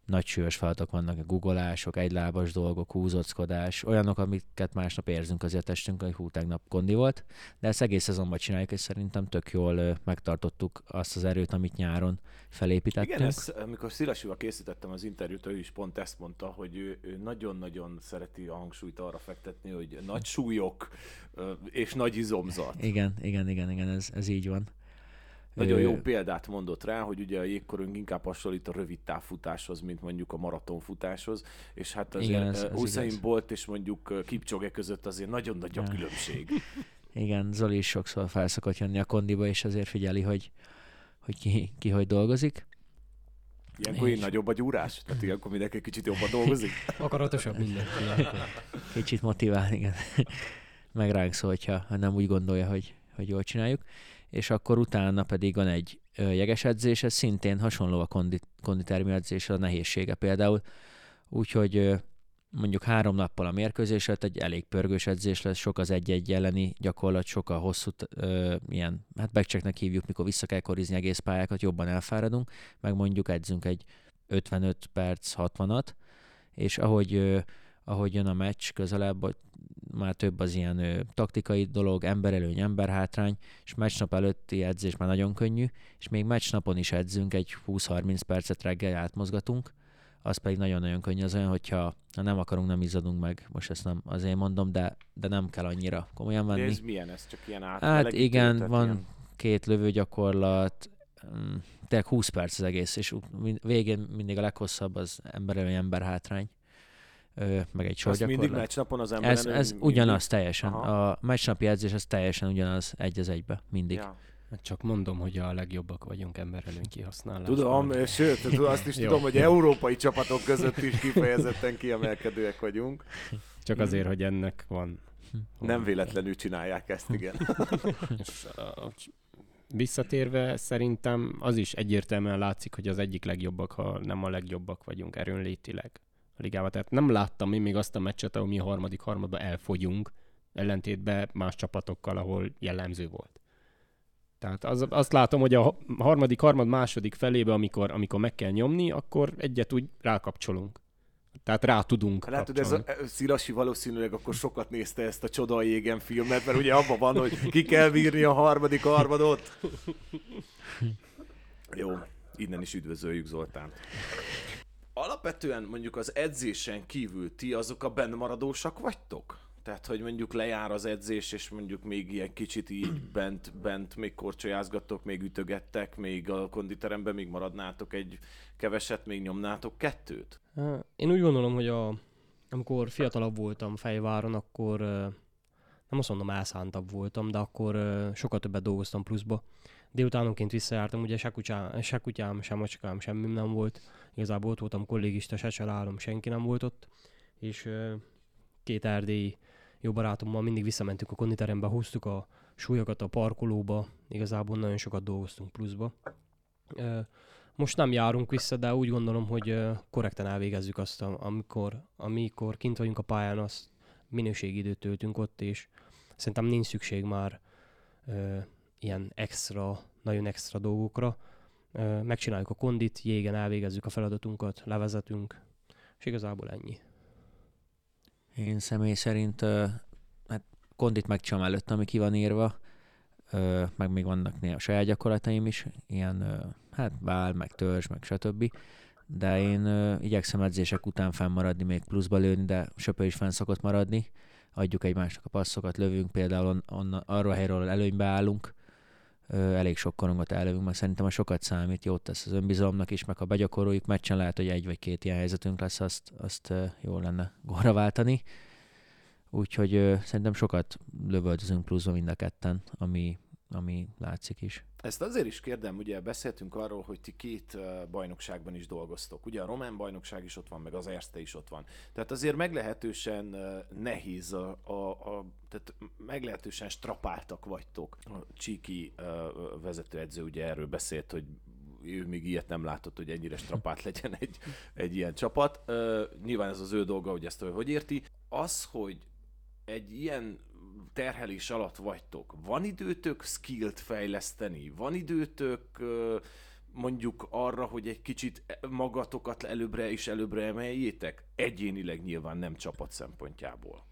nagy súlyos feladatok vannak, googolások, egylábas dolgok, húzockodás, olyanok, amiket másnap érzünk azért testünk, hogy hú, tegnap kondi volt, de ezt egész szezonban csináljuk, és szerintem tök jól ö, megtartottuk azt az erőt, amit nyáron felépítettünk. Igen, ezt, amikor Szilasival készítettem az interjút, ő is pont ezt mondta, hogy ő, ő nagyon-nagyon szereti a hangsúlyt arra fektetni, hogy nagy súlyok ö, és nagy izomzat. Igen, igen, igen, igen, ez, ez így van. Nagyon jó példát mondott rá, hogy ugye a jégkorong inkább hasonlít a rövid távfutáshoz, mint mondjuk a maratonfutáshoz, és hát azért Usain Bolt és mondjuk Kipchoge között azért nagyon nagy a különbség. Igen, Zoli is sokszor felszokott jönni a kondiba, és azért figyeli, hogy, hogy ki, ki hogy dolgozik. Ilyenkor én nagyobb a gyúrás? Tehát ilyenkor mindenki kicsit jobban dolgozik? Akaratosabb mindenki. Kicsit motivál, igen. Meg ránk szól, hogyha nem úgy gondolja, hogy, hogy jól csináljuk. És akkor utána pedig van egy jeges edzés, ez szintén hasonló a kondi, konditermi edzésre a nehézsége például. Úgyhogy mondjuk három nappal a mérkőzésre, egy elég pörgős edzés lesz, sok az egy-egy elleni gyakorlat, sok a hosszú, ö, ilyen, hát backchecknek hívjuk, mikor vissza kell korizni egész pályákat, jobban elfáradunk, meg mondjuk edzünk egy ötvenöt perc hatvanat, és ahogy... Ö, ahogy jön a meccs közelebb, már több az ilyen ö, taktikai dolog, emberelőny, emberhátrány, és meccsnap előtti edzés már nagyon könnyű, és még meccsnapon is edzünk, egy húsz-harminc percet reggel átmozgatunk, az pedig nagyon-nagyon könnyű, az olyan, hogyha ha nem akarunk, nem izzadunk meg, most ezt nem azért mondom, de, de nem kell annyira komolyan venni. De ez milyen, ez csak ilyen átmelegítő? Hát igen, van ilyen... két lövőgyakorlat, tényleg húsz perc az egész, és végén mindig a leghosszabb az ember elő, ember hátrány, meg egy sor gyakorlat. Mindig meccsnapon az ember elő, ez mindig? Ugyanaz teljesen. Aha. A meccsnapi edzés az teljesen ugyanaz, egy az egybe, mindig. Ja. Csak mondom, hogy a legjobbak vagyunk emberelőny kihasználásban. Tudom, sőt, azt is tudom, hogy európai csapatok között is kifejezetten kiemelkedőek vagyunk. Csak azért, hogy ennek van... Nem véletlenül csinálják ezt, igen. Visszatérve szerintem az is egyértelműen látszik, hogy az egyik legjobbak, ha nem a legjobbak vagyunk erőnlétileg a ligában. Tehát nem láttam én még azt a meccset, ahol mi a harmadik harmadban elfogyunk, ellentétben más csapatokkal, ahol jellemző volt. Tehát az, azt látom, hogy a harmadik, harmad, második felébe, amikor, amikor meg kell nyomni, akkor egyet úgy rákapcsolunk. Tehát rá tudunk hát, kapcsolni. Látod, ez Szilasi valószínűleg akkor sokat nézte ezt a Csoda a jégen filmet, mert ugye abban van, hogy ki kell bírni a harmadik harmadot. Jó, innen is üdvözöljük Zoltán. Alapvetően mondjuk az edzésen kívül ti azok a bennmaradósak vagytok? Tehát, hogy mondjuk lejár az edzés, és mondjuk még ilyen kicsit így bent, bent még korcsolyázgattok, még ütögettek, még a konditeremben még maradnátok egy keveset, még nyomnátok kettőt? Én úgy gondolom, hogy a, amikor fiatalabb voltam Fejváron, akkor nem azt mondom, elszántabb voltam, de akkor sokat többet dolgoztam pluszba. Délutánonként visszajártam, ugye se, kutyá, se kutyám, se macskám, semmim nem volt. Igazából ott voltam kollégista, se családom, senki nem volt ott. És két erdélyi jó barátommal mindig visszamentünk a konditerembe, hoztuk a súlyokat a parkolóba, igazából nagyon sokat dolgoztunk pluszba. Most nem járunk vissza, de úgy gondolom, hogy korrekten elvégezzük azt, amikor, amikor kint vagyunk a pályán, azt minőségi időt töltünk ott, és szerintem nincs szükség már ilyen extra, nagyon extra dolgokra. Megcsináljuk a kondit, jégen elvégezzük a feladatunkat, levezetünk, és igazából ennyi. Én személy szerint uh, hát kondit megcsinálom előtt, ami ki van írva, uh, meg még vannak néha saját gyakorlataim is, ilyen uh, hát vál, meg törzs, meg stb. De én uh, igyekszem edzések után fennmaradni, még pluszba lőni, de söpő is fenn szokott maradni. Adjuk egymásnak a passzokat, lövünk például on, on, arról a helyről előnybe állunk, uh, elég sok korongot ellövünk, mert szerintem a sokat számít, jót tesz az önbizalomnak is, meg ha begyakoroljuk meccsen, lehet, hogy egy vagy két ilyen helyzetünk lesz, azt, azt uh, jól lenne góra váltani. Úgyhogy uh, szerintem sokat lövöldözünk pluszba mind a ketten, ami, ami látszik is. Ezt azért is kérdem, ugye beszéltünk arról, hogy ti két bajnokságban is dolgoztok. Ugye a román bajnokság is ott van, meg az Erste is ott van. Tehát azért meglehetősen nehéz, a, a, a, tehát meglehetősen strapáltak vagytok. A Csiki vezetőedző ugye erről beszélt, hogy ő még ilyet nem látott, hogy ennyire strapált legyen egy, egy ilyen csapat. Nyilván ez az ő dolga, hogy ezt ő hogy érti. Az, hogy egy ilyen terhelés alatt vagytok. Van időtök skillt fejleszteni? Van időtök mondjuk arra, hogy egy kicsit magatokat előbbre és előbbre emeljétek? Egyénileg nyilván, nem csapat szempontjából.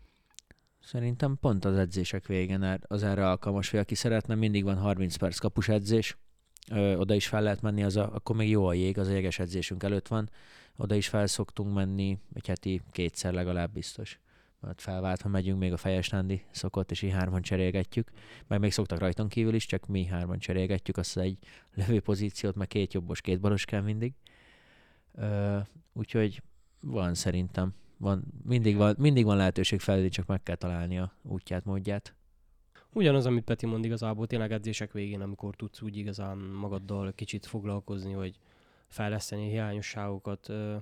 Szerintem pont az edzések végén az erre alkalmas, hogy aki szeretne, mindig van harminc perc kapus edzés. Ö, oda is fel lehet menni, az a, akkor még jó a jég, az a jeges edzésünk előtt van. Oda is fel szoktunk menni, egy heti kétszer legalább biztos. Mert felváltva megyünk, még a fejes Nándi szokott, és így hárman cserélgetjük. Meg még szoktak rajton kívül is, csak mi hárman cserélgetjük azt egy lövő pozíciót, meg két jobbos, két balos kell mindig. Ö, úgyhogy van szerintem. Van, mindig, van, mindig van lehetőség felé, csak meg kell találni a útját, módját. Ugyanaz, amit Peti mond igazából, tényleg edzések végén, amikor tudsz úgy igazán magaddal kicsit foglalkozni, hogy fejleszteni hiányosságokat. Ö,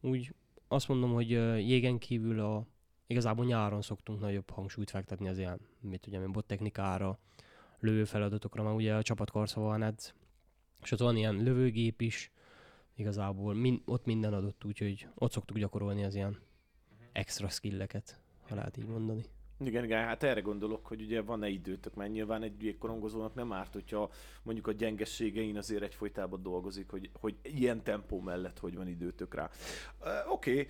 úgy azt mondom, hogy jégen kívül a Igazából nyáron szoktunk nagyobb hangsúlyt fektetni az ilyen, mit ugye, mint bottechnikára, lövőfeladatokra, mert ugye a csapat karszaván edz, és ott van ilyen lövőgép is, igazából min- ott minden adott, úgyhogy ott szoktuk gyakorolni az ilyen extra skilleket, ha lehet így mondani. Igen, igen, hát erre gondolok, hogy ugye van-e időtök, mert nyilván egy jégkorongozónak nem árt, hogyha mondjuk a gyengességein azért egyfolytában dolgozik, hogy, hogy ilyen tempó mellett hogy van időtök rá. Uh, Oké. Okay.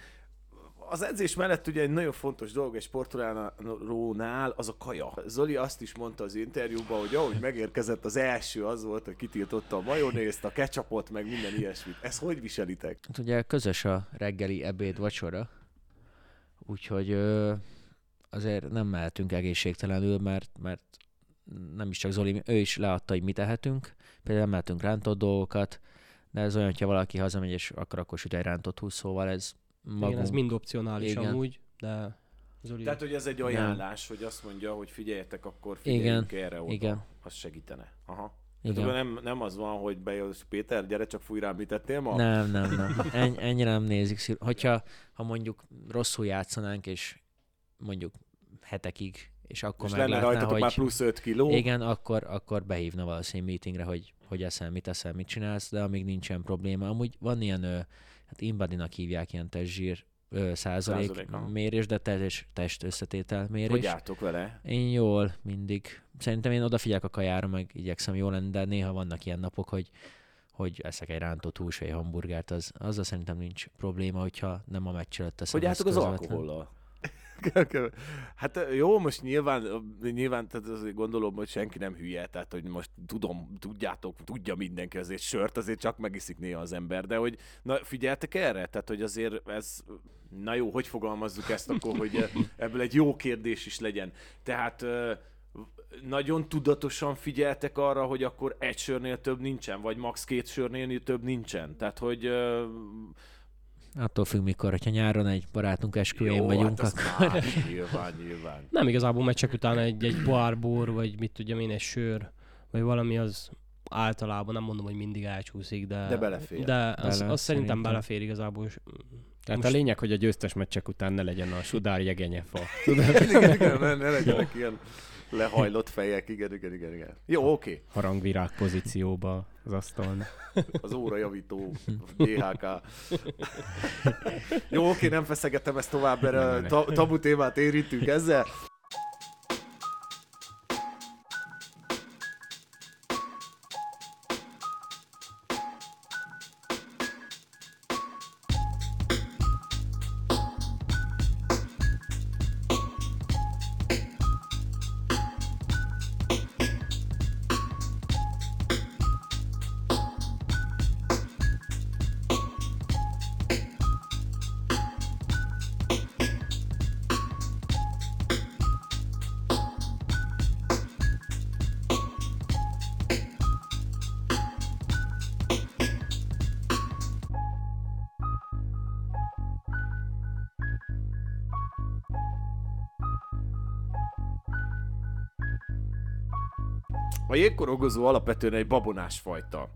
Az edzés mellett ugye egy nagyon fontos dolog egy sportolónál az a kaja. Zoli azt is mondta az interjúban, hogy ahogy megérkezett az első, az volt, hogy kitiltotta a majonézt, a ketchupot, meg minden ilyesmit. Ezt hogy viselitek? Hát ugye közös a reggeli, ebéd, vacsora, úgyhogy ö, azért nem mehetünk egészségtelenül, mert, mert nem is csak Zoli, ő is leadta, hogy mi tehetünk. Például emeltünk rántott dolgokat, de ez olyan, hogyha valaki hazamegy és akar, akkor süt egy rántott húsz, szóval ez magunk. Igen, ez mind opcionális igen. amúgy, de... Zoli... Tehát, hogy ez egy ajánlás, nem. hogy azt mondja, hogy figyeljetek, akkor figyeljünk igen. erre oda. Igen. Az segítene. Aha. Tehát nem, nem az van, hogy bejössz Péter, gyere csak fúj rám, mit tettél ma? Nem, nem, nem. En, ennyire nem nézik. Hogyha ha mondjuk rosszul játszanánk, és mondjuk hetekig, és akkor meglátná, hogy... És lenne rajtatok már plusz öt kiló. Igen, akkor, akkor behívna valószínűleg meetingre, hogy, hogy eszel, mit eszel, mit csinálsz, de amíg nincsen probléma. Amúgy van ilyen, hát InBody-nak hívják ilyen testzsír százalék, százalék mérés, de test, test összetétel mérés. Hogy álltok vele? Én jól mindig. Szerintem én odafigyelek a kajára, meg igyekszem jól lenni, de néha vannak ilyen napok, hogy, hogy eszek egy rántott hús, vagy hamburgert, az, azzal szerintem nincs probléma, hogyha nem a meccs előtt teszem. Hogy álltok az alkohollal? Hát jó, most nyilván, nyilván tehát azért gondolom, hogy senki nem hülye, tehát hogy most tudom, tudjátok, tudja mindenki, azért sört azért csak megiszik néha az ember, de hogy na figyeltek erre? Tehát hogy azért ez, na jó, hogy fogalmazzuk ezt akkor, hogy ebből egy jó kérdés is legyen. Tehát nagyon tudatosan figyeltek arra, hogy akkor egy sörnél több nincsen, vagy max két sörnél több nincsen. Tehát hogy... Attól függ mikor, hogyha nyáron egy barátunk esküvén vagyunk, hát akkor... Már, nyilván, nyilván. Nem igazából meccsek után egy, egy barbór, vagy mit tudjam én, egy sör, vagy valami az általában, nem mondom, hogy mindig elcsúszik, de... De belefér. De az, Bele, az szerintem, szerintem belefér igazából. Tehát most... a lényeg, hogy a győztes meccsek után ne legyen a sudár jegenyefa. Igen, igen, ne, ne legyenek ilyen lehajlott fejek, igen, igen, igen, igen. Jó, oké. Okay. Harangvirág pozícióba az asztalon. Az órajavító dé há ká. Jó, oké, okay, nem feszegetem ezt tovább, mert ta- tabu témát érintünk ezzel. A jégkorongozó alapvetően egy babonás fajta.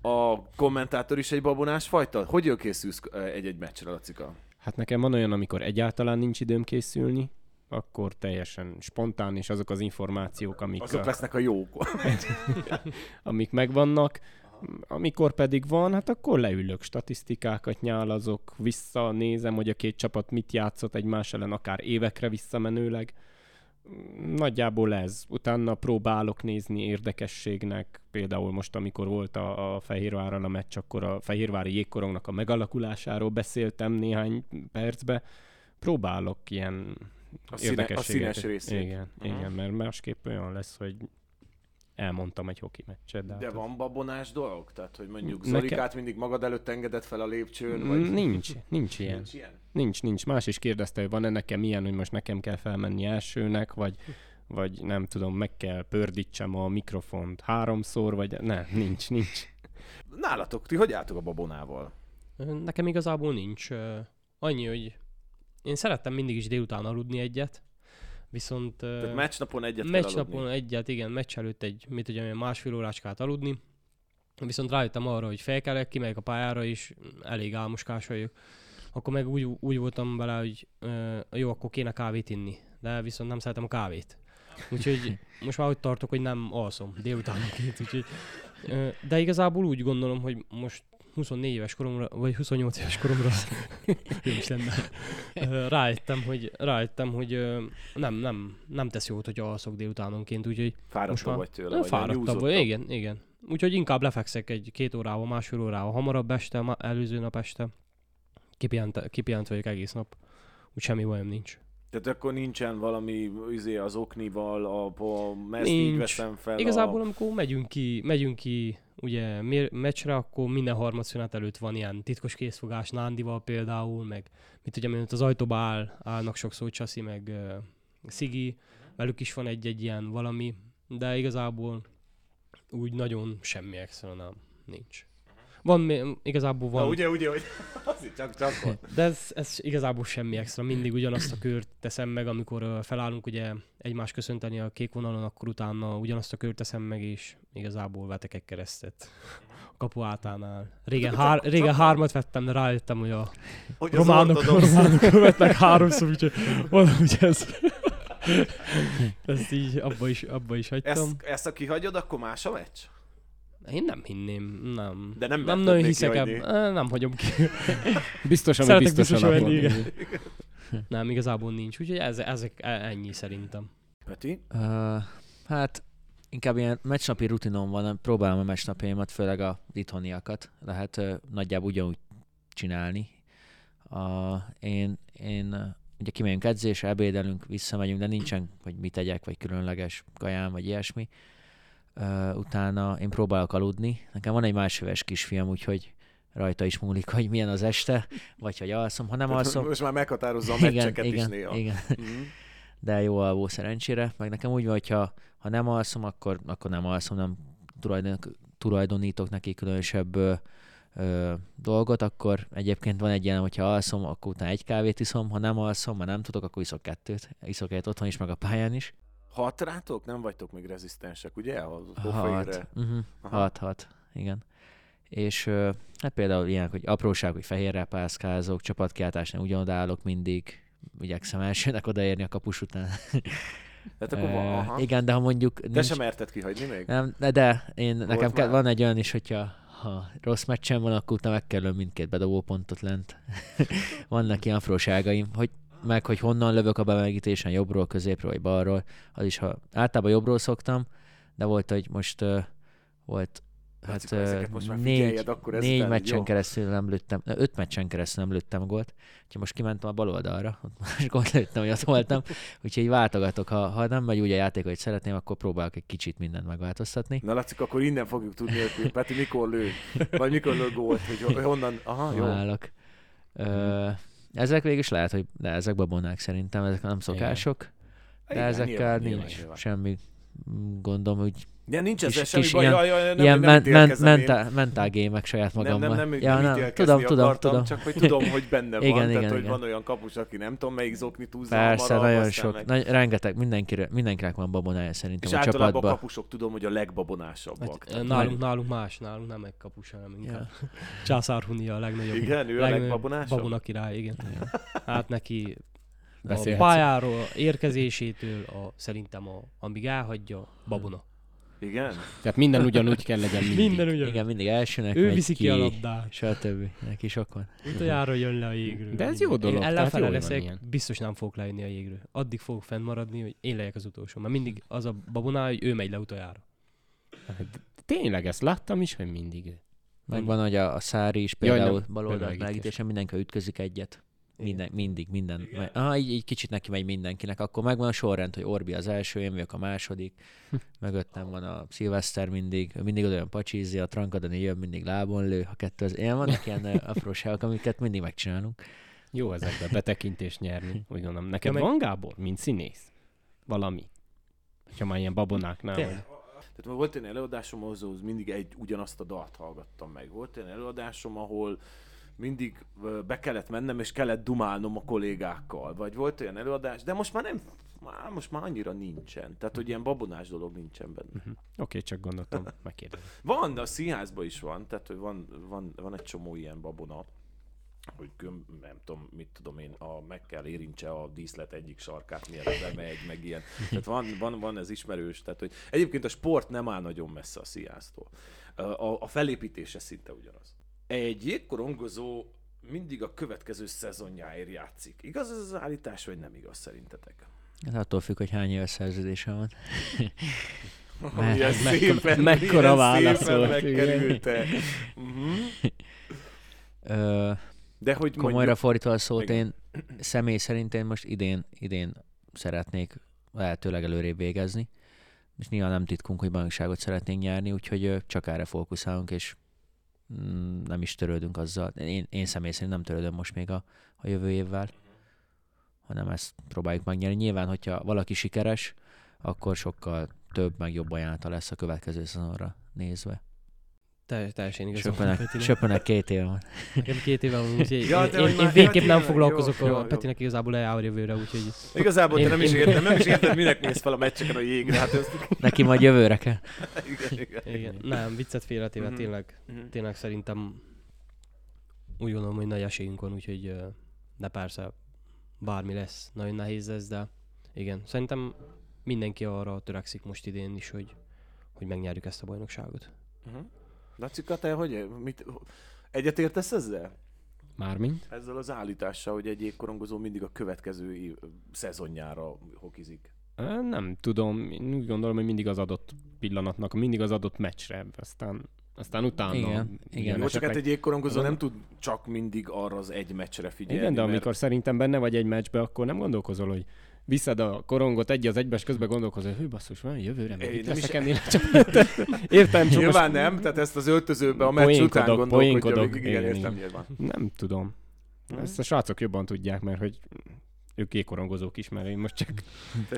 A kommentátor is egy babonás fajta? Hogyan készülsz egy-egy meccsre, Lacika? Hát nekem van olyan, amikor egyáltalán nincs időm készülni, akkor teljesen spontán, és azok az információk, amik... Azok lesznek a jók. amik megvannak. Amikor pedig van, hát akkor leülök, statisztikákat nyálazok, visszanézem, hogy a két csapat mit játszott egymás ellen, akár évekre visszamenőleg. Nagyjából ez. Utána próbálok nézni érdekességnek. Például most, amikor volt a, a Fehérvárral a meccs, akkor a fehérvári jégkorongnak a megalakulásáról beszéltem néhány percbe. Próbálok ilyen a érdekességet. Színe, a színes részét. Igen, uh-huh. igen, mert másképp olyan lesz, hogy elmondtam egy hoki meccset. De, de hát van babonás dolog? Tehát, hogy mondjuk Zolikát nekem... mindig magad előtt engedett fel a lépcsőn? Vagy... Nincs, nincs ilyen. Nincs ilyen? Nincs, nincs. Más is kérdezte, hogy van-e nekem ilyen, hogy most nekem kell felmenni elsőnek, vagy, vagy nem tudom, meg kell pördítsem a mikrofont háromszor, vagy nem, nincs, nincs. Nálatok, ti hogy álltok a babonával? Nekem igazából nincs. Annyi, hogy én szerettem mindig is délután aludni egyet, viszont... Tehát meccsnapon egyet meccsnapon egyet, igen, meccs előtt egy, mit tudom, másfél órácskát aludni, viszont rájöttem arra, hogy felkelek, kimegyek a pályára is, elég álmoskás vagyok. Akkor meg úgy, úgy voltam vele, hogy ö, jó, akkor kéne kávét inni, de viszont nem szeretem a kávét. Úgyhogy most már úgy tartok, hogy nem alszom délutánként, úgyhogy... Ö, de igazából úgy gondolom, hogy most huszonnégy éves koromra, vagy huszonnyolc éves koromra rájöttem, hogy, rájöttem, hogy nem, nem, nem tesz jót, hogy alszok délutánonként, úgyhogy... Fáradtabb vagy tőle, vagy fáradtabb vagy, igen, igen. Úgyhogy inkább lefekszek egy két órával, másfél órával hamarabb este, előző nap este. Kipihent, kipihent vagyok egész nap, úgy semmi bajom nincs. Tehát akkor nincsen valami izé az oknival, a, a mezt így veszem fel. Igazából a... amikor megyünk ki, megyünk ki ugye meccsre, akkor minden harmadszünet előtt van ilyen titkos készfogás Nándival például, meg mit ugye, mert az ajtóba áll, állnak sokszor Csaszi, meg uh, Szigi, velük is van egy-egy ilyen valami, de igazából úgy nagyon semmi extra nem nincs. Van, igazából van... Na, ugye, ugye, ugye, azért csak, csak van. De ez, ez igazából semmi extra, mindig ugyanazt a kört teszem meg, amikor felállunk ugye egymást köszönteni a kék vonalon, akkor utána ugyanazt a kört teszem meg, és igazából vetek egy keresztet a kapu átánál. Régen, hár, régen hármat vettem, de rájöttem, hogy a hogy románok, románok vetnek háromszor, úgyhogy valahogy ez... Ezt így abba is, abba is hagytam. Ezt, ezt ha kihagyod, akkor más a meccs? Én nem hinném, nem. De nem, nem nagyon hiszek ebben, nem hagyom ki. Biztos, ami biztosan abból. Nem, igazából nincs, úgyhogy ez, ezek ennyi szerintem. Peti? Uh, hát inkább ilyen meccsnapi rutinom van, próbálom a meccsnapjaimat, főleg a itthoniakat lehet uh, nagyjából ugyanúgy csinálni. Uh, én, én ugye kimegyünk edzésre, ebédelünk, visszamegyünk, de nincsen, hogy mit tegyek, vagy különleges kajám, vagy ilyesmi. Uh, utána én próbálok aludni. Nekem van egy másféles kisfiam, úgyhogy rajta is múlik, hogy milyen az este, vagy hogy alszom, ha nem tehát alszom. Most már meghatározza a meccseket is néha. Igen. Mm-hmm. De jó alvó szerencsére. Meg nekem úgy van, hogy ha, ha nem alszom, akkor, akkor nem alszom, nem tulajdon, tulajdonítok neki különösebb ö, ö, dolgot, akkor egyébként van egy ilyen, hogyha alszom, akkor utána egy kávét iszom, ha nem alszom, már nem tudok, akkor iszok kettőt. Iszok egyet otthon is, meg a pályán is. Hat rátok? Nem vagytok még rezisztensek, ugye? A koffeinre. Uh-huh. Hat, hat, igen. És uh, hát például ilyenek, hogy apróság, hogy fehérrel pászkázok, csapatkiáltásnál ugyanodállok mindig, igyekszem elsőnek odaérni a kapus után. Tehát akkor van, aha. Igen, de ha mondjuk... Nincs... De sem merted kihagyni még? Nem, de én, volt nekem ke- van egy olyan is, hogyha ha rossz meccsen van, akkor utána megkerülöm mindkét bedobópontot lent. Vannak ilyen apróságaim, hogy meg hogy honnan lövök a bemelegítésen, jobbról, középről vagy balról, az is, ha általában jobbról szoktam, de volt, hogy most uh, volt hát, hát, uh, négy, négy meccsen jó. keresztül nem lőttem, öt meccsen keresztül nem lőttem gólt, úgyhogy most kimentem a bal oldalra, most gólt lőttem, hogy ott voltam, úgyhogy váltogatok, ha, ha nem megy úgy a játék, hogy szeretném, akkor próbálok egy kicsit mindent megváltoztatni. Na látszik, akkor innen fogjuk tudni, hogy Peti mikor lő, vagy mikor lő gólt, hogy honnan, aha, jó. Válok. Uh, Ezek végig is lehet, hogy de ezek babonák szerintem, ezek nem szokások, de igen, ezekkel nyilván, nincs nyilván, nyilván. semmi gondom, úgy... De nincs ezzel semmi baj, ilyen, jaj, jaj, nem, ilyen nem ítélkezem men, mentál, mentál gémek saját magammal. Nem, nem, nem, ja, nem ítélkezni tudom, akartam, tudom. csak hogy tudom, hogy benne van, igen, tehát igen, hogy igen. Van olyan kapus, aki nem tudom melyik zokni túlzó. Persze, marad, nagyon sok, meg... nagy, rengeteg, mindenkire, mindenkinek van babonája szerintem és a csapatban. És általában a kapusok tudom, hogy a legbabonásabbak. Hát, nálunk, nálunk más, nálunk nem egy kapus, hanem inkább. Császárhuni a legnagyobb. Igen, ő a legbabonásabb? Babona király, igen. Hát neki... A pályáról, érkezésétől a, szerintem a, amíg elhagyja, babona. Igen? Tehát minden ugyanúgy kell legyen mindig. Minden ugyanúgy. Igen, mindig elsőnek ő megy viszi ki, ki a labdát. Stb. Neki sok van. Utoljára jön le a jégről. De ez jó dolog. Én ellenfele leszek, biztos nem fogok lejönni a jégről. Addig fogok fennmaradni, hogy én legyek az utolsó. Mert mindig az a babonája, hogy ő megy le utoljára. Tényleg, ezt láttam is, hogy mindig. Megvan, hogy a, a Szári is például baloldalt megítésen mindenki ütközik egyet. Minden, mindig, minden. Aha, így, így kicsit neki megy mindenkinek. Akkor megvan a sorrend, hogy Orbi az első, én vagyok a második. Mögöttem van a Szilveszter mindig. Mindig olyan pacsízi, a Trankadani jön, mindig lábon lő. A kettő az én vannak ilyen apróságok, amiket mindig megcsinálunk. Jó ezekbe betekintést nyerni. Úgy gondolom, neked ja, van Gábor, mint színész? Valami. Ha már ilyen babonáknál vagy. Tehát ma volt én előadásom, ahhoz mindig egy ugyanazt a dalt hallgattam meg. Volt én előadásom, ahol mindig be kellett mennem, és kellett dumálnom a kollégákkal. Vagy volt olyan előadás, de most már nem, már, most már annyira nincsen. Tehát, hogy ilyen babonás dolog nincsen benne. Uh-huh. Oké, okay, csak gondoltam, megkérdezem. Van, de a színházban is van, tehát, hogy van, van, van egy csomó ilyen babona, hogy göm, nem tudom, mit tudom én, a, meg kell érintse a díszlet egyik sarkát, mielőtt bemegy, meg ilyen. Tehát van, van, van ez ismerős, tehát, hogy egyébként a sport nem áll nagyon messze a színháztól. A, a felépítése szinte ugyanaz. Egy jégkorongozó mindig a következő szezonjáért játszik. Igaz ez az állítás, vagy nem igaz szerintetek? Hát attól függ, hogy hány éves szerződése van. Mert milyen szépen, mekkora válaszol. Megkerülte. uh-huh. De hogy komolyra mondjuk... fordítva a szót, meg... én személy szerint én most idén, idén szeretnék lehetőleg előrébb végezni. És nyilván nem titkunk, hogy bajnokságot szeretnénk nyerni, úgyhogy csak erre fókuszálunk, és nem is törődünk azzal. Én, én személy szerint nem törődöm most még a, a jövő évvel, hanem ezt próbáljuk megnyerni. Nyilván, hogyha valaki sikeres, akkor sokkal több, meg jobb ajánlata lesz a következő szezonra nézve. Teljesen igazán. Söpönek két éve van. Nekem két éve van, úgyhogy ja, én, én, én végképp nem foglalkozok jó, jó, a Petinek igazából eljár a jövőre, úgyhogy... Igazából én, te nem, én... is értem, nem is érted, minek néz fel a meccseken a jégre, hát ezt... Neki majd jövőre kell. Igen, igen. igen. Nem, viccet félretéve, mm-hmm. tényleg, mm-hmm. tényleg szerintem úgy gondolom, hogy nagy esélyünk van, úgyhogy de persze bármi lesz, nagyon nehéz lesz, de igen, szerintem mindenki arra törekszik most idén is, hogy, hogy megnyerjük ezt a bajnokságot. Uh-huh. Lacika, te hogy, mit, egyetértesz ezzel? Mármint? Ezzel az állítással, hogy egy jégkorongozó mindig a következő év, szezonjára hokizik. Nem tudom, én úgy gondolom, hogy mindig az adott pillanatnak, mindig az adott meccsre, aztán... Aztán utána... Igen, igen. Jó, csak hát egy jégkorongozó nem tud csak mindig arra az egy meccsre figyelni. Igen, de mert... amikor szerintem benne vagy egy meccsbe, akkor nem gondolkozol, hogy viszed a korongot egy az egybe, és közben gondolkozol, hogy hű, basszus, van jövőre még itt leszek ennél a csapatot. Értem, csak nyilván most... nem, tehát ezt az öltözőbe a meccs után gondolkodjam. Igen, értem, nyilván. Nem tudom. Ezt a srácok jobban tudják, mert hogy ők jégkorongozók is, mert én most csak,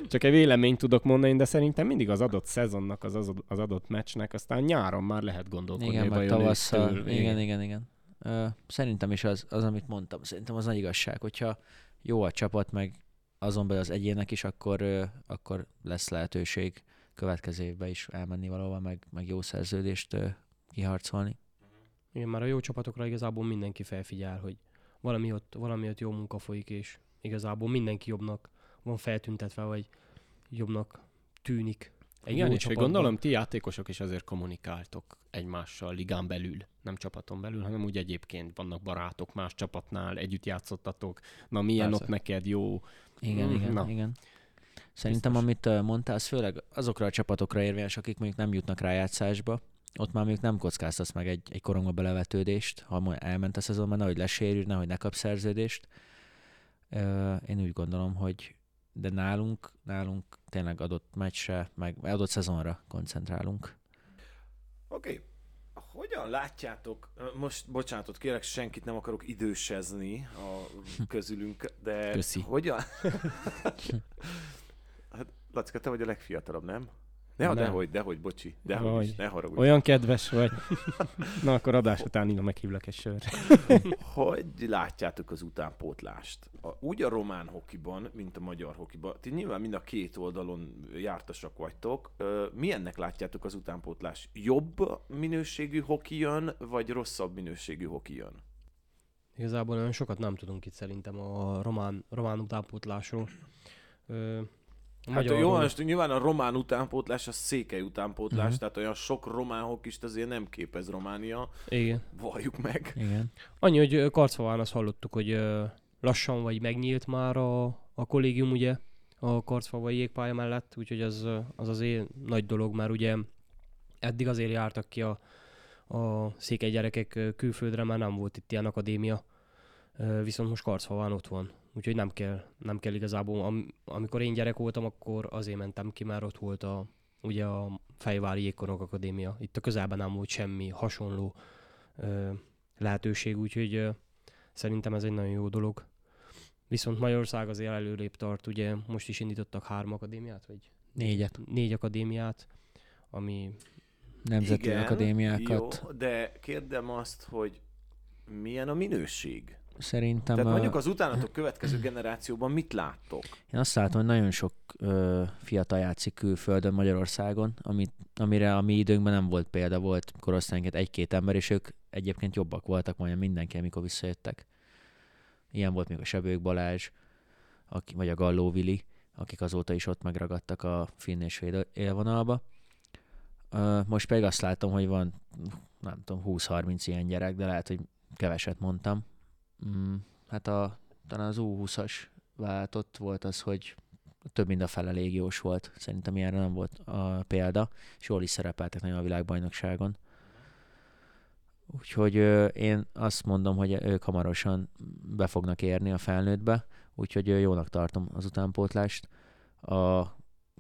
csak egy véleményt tudok mondani, de szerintem mindig az adott szezonnak, az, az adott meccsnek, aztán nyáron már lehet gondolkodni. Igen, mert tavasszal. Igen, igen, igen, igen. Ö, szerintem is az, az, amit mondtam, szerintem az nagy igazság, hogyha jó a csapat, meg azon belül az egyének is, akkor, ö, akkor lesz lehetőség következő évben is elmenni valahova, meg, meg jó szerződést ö, kiharcolni. Igen, már a jó csapatokra igazából mindenki felfigyel, hogy valami ott, valami ott jó munka folyik, és igazából mindenki jobbnak van feltüntetve, vagy jobbnak tűnik. Egy igen, és gondolom, ti játékosok is azért kommunikáltok egymással ligán belül, nem csapaton belül, hanem úgy egyébként vannak barátok más csapatnál, együtt játszottatok, na milyen persze. Ott neked jó. Igen, mm, igen, na. igen. Szerintem, biztos. Amit mondtál, az főleg azokra a csapatokra érvényes, akik mondjuk nem jutnak rájátszásba, ott már mondjuk nem kockáztatsz meg egy, egy korongba belevetődést, ha elment a szezonban, nehogy lesérül, nehogy ne kap szerződést. Én úgy gondolom, hogy de nálunk, nálunk tényleg adott meccsre, meg adott szezonra koncentrálunk. Oké. Okay. Hogyan látjátok, most bocsánatot kérek, senkit nem akarok idősezni a közülünk, de Köszi. Hogyan? Hát, Lacika, te vagy a legfiatalabb, nem? Ne, nem. Dehogy, dehogy, bocsi, dehogy is, ne haragudj. Olyan kedves vagy. Na, akkor adás után innen meghívlak egy sörre. Hogy látjátok az utánpótlást? A, úgy a román hokiban, mint a magyar hokiban. Ti nyilván mind a két oldalon jártasak vagytok. Milyennek látjátok az utánpótlás? Jobb minőségű hoki jön, vagy rosszabb minőségű hoki jön? Igazából olyan sokat nem tudunk itt szerintem a román, román utánpótlásról. Ö, Hát jó, most nyilván a román utánpótlás, a székely utánpótlás, uh-huh. tehát olyan sok román hokist azért nem képez Románia. Igen. Valljuk meg. Igen. Annyi, hogy Karcfaván azt hallottuk, hogy lassan vagy megnyílt már a, a kollégium, ugye, a karcfavai jégpálya mellett, úgyhogy az, az azért nagy dolog, mert ugye eddig azért jártak ki a, a székely gyerekek külföldre, mert nem volt itt ilyen akadémia, viszont most Karcfaván ott van. Úgyhogy nem kell, nem kell igazából, Am, amikor én gyerek voltam, akkor azért mentem ki, már ott volt a, ugye a Fejvári Jégkorong Akadémia. Itt a közelben nem volt semmi hasonló ö, lehetőség, úgyhogy ö, szerintem ez egy nagyon jó dolog. Viszont Magyarország azért előrébb tart, ugye most is indítottak három akadémiát, vagy négyet. Négy akadémiát, ami... Nemzeti igen, akadémiákat. Jó, de kérdem azt, hogy milyen a minőség? Szerintem... Tehát mondjuk az utánatok következő generációban mit láttok? Én azt látom, hogy nagyon sok ö, fiatal játszik külföldön Magyarországon, amit, amire a mi időnkben nem volt példa, volt korosztályunként egy-két ember, és ők egyébként jobbak voltak majdnem mindenki, amikor visszajöttek. Ilyen volt még a Sebők Balázs, aki, vagy a Galló Vili, akik azóta is ott megragadtak a finn és svéd élvonalba. Ö, most pedig azt látom, hogy van, nem tudom, húsz-harminc ilyen gyerek, de lehet, hogy keveset mondtam. Mm, hát a, talán az U húszas váltott volt az, hogy több mint a fele légiós volt. Szerintem ilyenre nem volt a példa, és jól is szerepeltek nagyon a világbajnokságon. Úgyhogy ö, én azt mondom, hogy ők hamarosan be fognak érni a felnőttbe, úgyhogy ö, jónak tartom az utánpótlást. A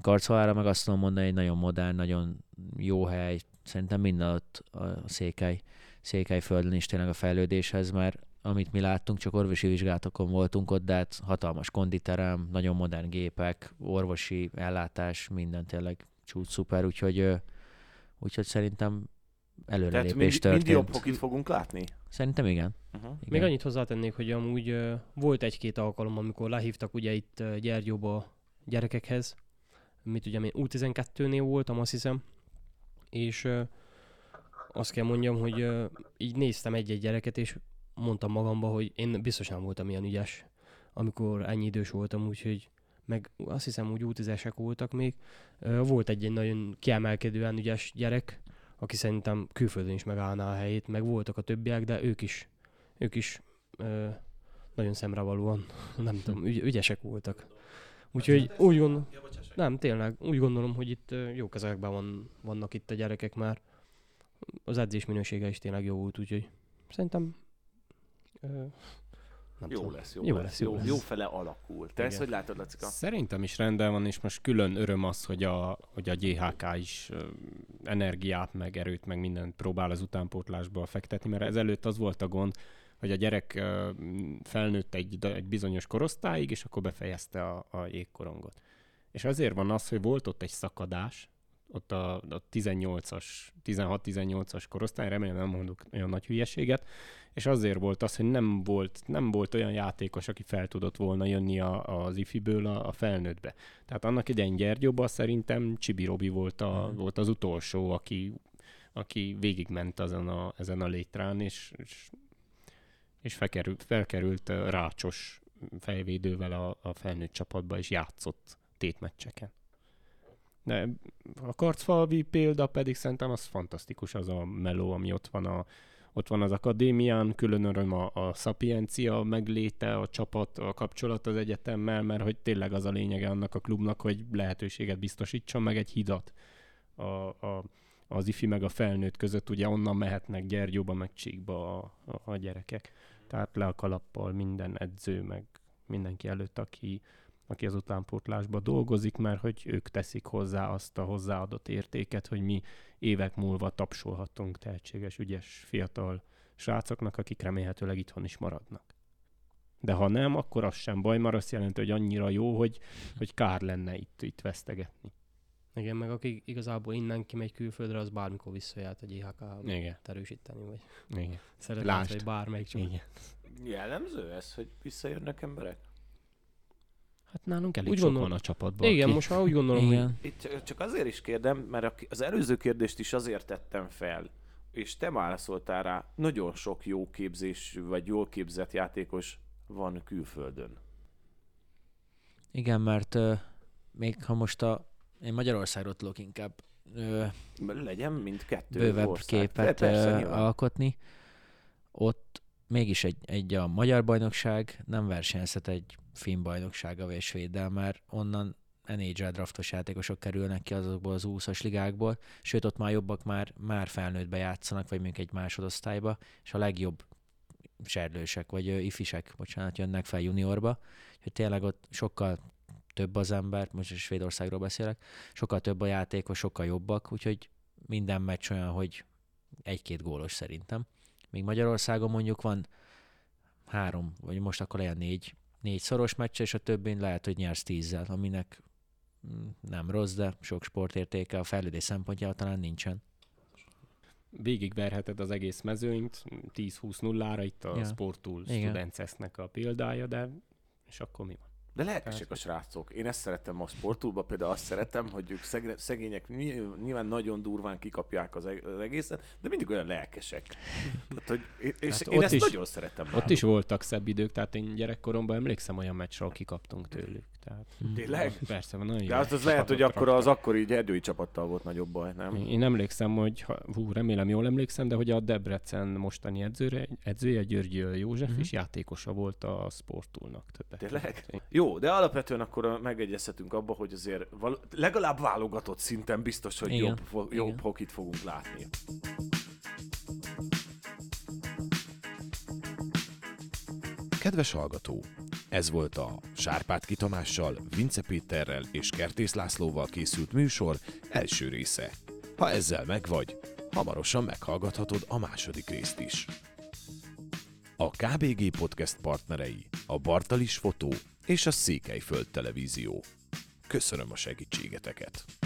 Karcvalára meg azt tudom mondani, hogy nagyon modern, nagyon jó hely, szerintem mindent a Székely, Székelyföldön is tényleg a fejlődéshez, mert amit mi láttunk, csak orvosi vizsgálatokon voltunk ott, de hát hatalmas konditerem, nagyon modern gépek, orvosi ellátás, minden tényleg csúcs szuper, úgyhogy, úgyhogy szerintem előrelépés történt. Tehát mind, mind jobb hokit fogunk látni? Szerintem igen. Uh-huh. igen. Még annyit hozzátennék, hogy amúgy uh, volt egy-két alkalom, amikor lehívtak ugye itt uh, Gyergyóba gyerekekhez, mit ugye U tizenkettőnél voltam, azt hiszem, és uh, azt kell mondjam, hogy uh, így néztem egy-egy gyereket, és mondtam magamba, hogy én biztosan voltam ilyen ügyes, amikor ennyi idős voltam, úgyhogy meg azt hiszem, úgy U tízesek voltak még. Uh, volt egy nagyon kiemelkedően ügyes gyerek, aki szerintem külföldön is megállná a helyét, meg voltak a többiek, de ők is, ők is ö, nagyon szemrevalóan, nem tudom, ügy, ügyesek voltak. Úgyhogy úgy gondolom, nem, tényleg, úgy gondolom, hogy itt jó kezekben van, vannak itt a gyerekek már. Az edzés minősége is tényleg jó volt, úgyhogy szerintem ö, nem jó, tudom, lesz, jó, jó lesz, lesz, jó lesz. Jó fele alakul. Te ezt hogy látod, Lacika? Szerintem is rendben van, és most külön öröm az, hogy a, hogy a gé há ká is energiát, meg erőt, meg mindent próbál az utánpótlásba fektetni, mert ezelőtt az volt a gond, hogy a gyerek felnőtt egy, egy bizonyos korosztályig, és akkor befejezte a, a jégkorongot. És azért van az, hogy volt ott egy szakadás, ott a, a tizennyolcas, tizenhat-tizennyolcas korosztály, remélem nem mondok olyan nagy hülyeséget, és azért volt az, hogy nem volt, nem volt olyan játékos, aki fel tudott volna jönni a, az ifiből a, a felnőttbe. Tehát annak idején Gyergyóban szerintem Csibi Robi volt, a, mm. volt az utolsó, aki, aki végigment azon a, ezen a létrán, és, és, és felkerült, felkerült Rácsos fejvédővel a, a felnőtt csapatba, és játszott tétmeccseken. De a Karcfalvi példa pedig szerintem az fantasztikus, az a meló, ami ott van, a, ott van az akadémián, külön öröm a, a szapiencia megléte, a csapat, a kapcsolat az egyetemmel, mert hogy tényleg az a lényege annak a klubnak, hogy lehetőséget biztosítson, meg egy hidat a, a, az ifi meg a felnőtt között, ugye onnan mehetnek Gyergyóba meg Csíkba a, a, a gyerekek. Tehát le a kalappal minden edző, meg mindenki előtt, aki... aki az utánpótlásba dolgozik, mert hogy ők teszik hozzá azt a hozzáadott értéket, hogy mi évek múlva tapsolhatunk tehetséges, ügyes, fiatal srácoknak, akik remélhetőleg itthon is maradnak. De ha nem, akkor az sem baj, mert azt jelenti, hogy annyira jó, hogy, hogy kár lenne itt, itt vesztegetni. Igen, meg aki igazából innen kimegy külföldre, az bármikor visszaját a gé há ká-t erősíteni, vagy igen. Szeretnéd, vagy bármelyik csak. Igen. Jellemző ez, hogy visszajönnek emberek? Hát nálunk elég úgy sok gondolom. Van a csapatban. Igen, aki... most már úgy gondolom, igen. Hogy... Itt csak azért is kérdem, mert az előző kérdést is azért tettem fel, és te válaszoltál rá, nagyon sok jó képzésű, vagy jól képzett játékos van külföldön. Igen, mert uh, még ha most a... Én Magyarországról tudok inkább... Uh, Legyen mindkettő bővebb ország. Képet uh, alkotni. Ott mégis egy, egy a magyar bajnokság nem versenyezhet egy finn bajnoksága vagy svéddel, mert onnan en há el draftos játékosok kerülnek ki azokból az húszas ligákból, sőt ott már jobbak már, már felnőttbe játszanak, vagy mondjuk egy másodosztályba, és a legjobb serdősek, vagy ö, ifisek, bocsánat, jönnek fel juniorba, hogy tényleg ott sokkal több az ember, most Svédországról beszélek, sokkal több a játékos, sokkal jobbak, úgyhogy minden meccs olyan, hogy egy-két gólos szerintem. Még Magyarországon mondjuk van három, vagy most akkor olyan négy, négy szoros meccs, és a többén lehet, hogy nyersz tízzel, aminek nem rossz, de sok sportértéke a fejlődés szempontjából talán nincsen. Végigverheted az egész mezőnyt, tíz-húsz nullára, itt a ja. Sportul Studencesnek a példája, de és akkor mi van? De lelkesek a srácok. Én ezt szeretem a sportulba, például azt szeretem, hogy ők szegre, szegények nyilván nagyon durván kikapják az egészet, de mindig olyan lelkesek. Tehát, hogy és hát én ezt is, nagyon szeretem. Ott náluk. Is voltak szebb idők, tehát én gyerekkoromban emlékszem olyan meccsről, kikaptunk tőlük. Tehát, tényleg? Persze, van nagyon jó. De azt az lehet, hogy akkor az akkori gyerdői csapattal volt nagyobb baj, nem? Én emlékszem, hogy, hú, remélem jól emlékszem, de hogy a Debrecen mostani edzőre, edzője György József mm-hmm. is játékosa volt a sportulnak többet. Tényleg? Jó, de alapvetően akkor megegyezhetünk abba, hogy azért val- legalább válogatott szinten biztos, hogy igen. jobb, jobb hokit fogunk látni. Kedves hallgató! Ez volt a Sárpátki Tamással, Vince Péterrel és Kertész Lászlóval készült műsor első része. Ha ezzel megvagy, hamarosan meghallgathatod a második részt is. A ká bé gé Podcast partnerei a Bartalis Fotó és a Székelyföld Televízió. Köszönöm a segítségeteket!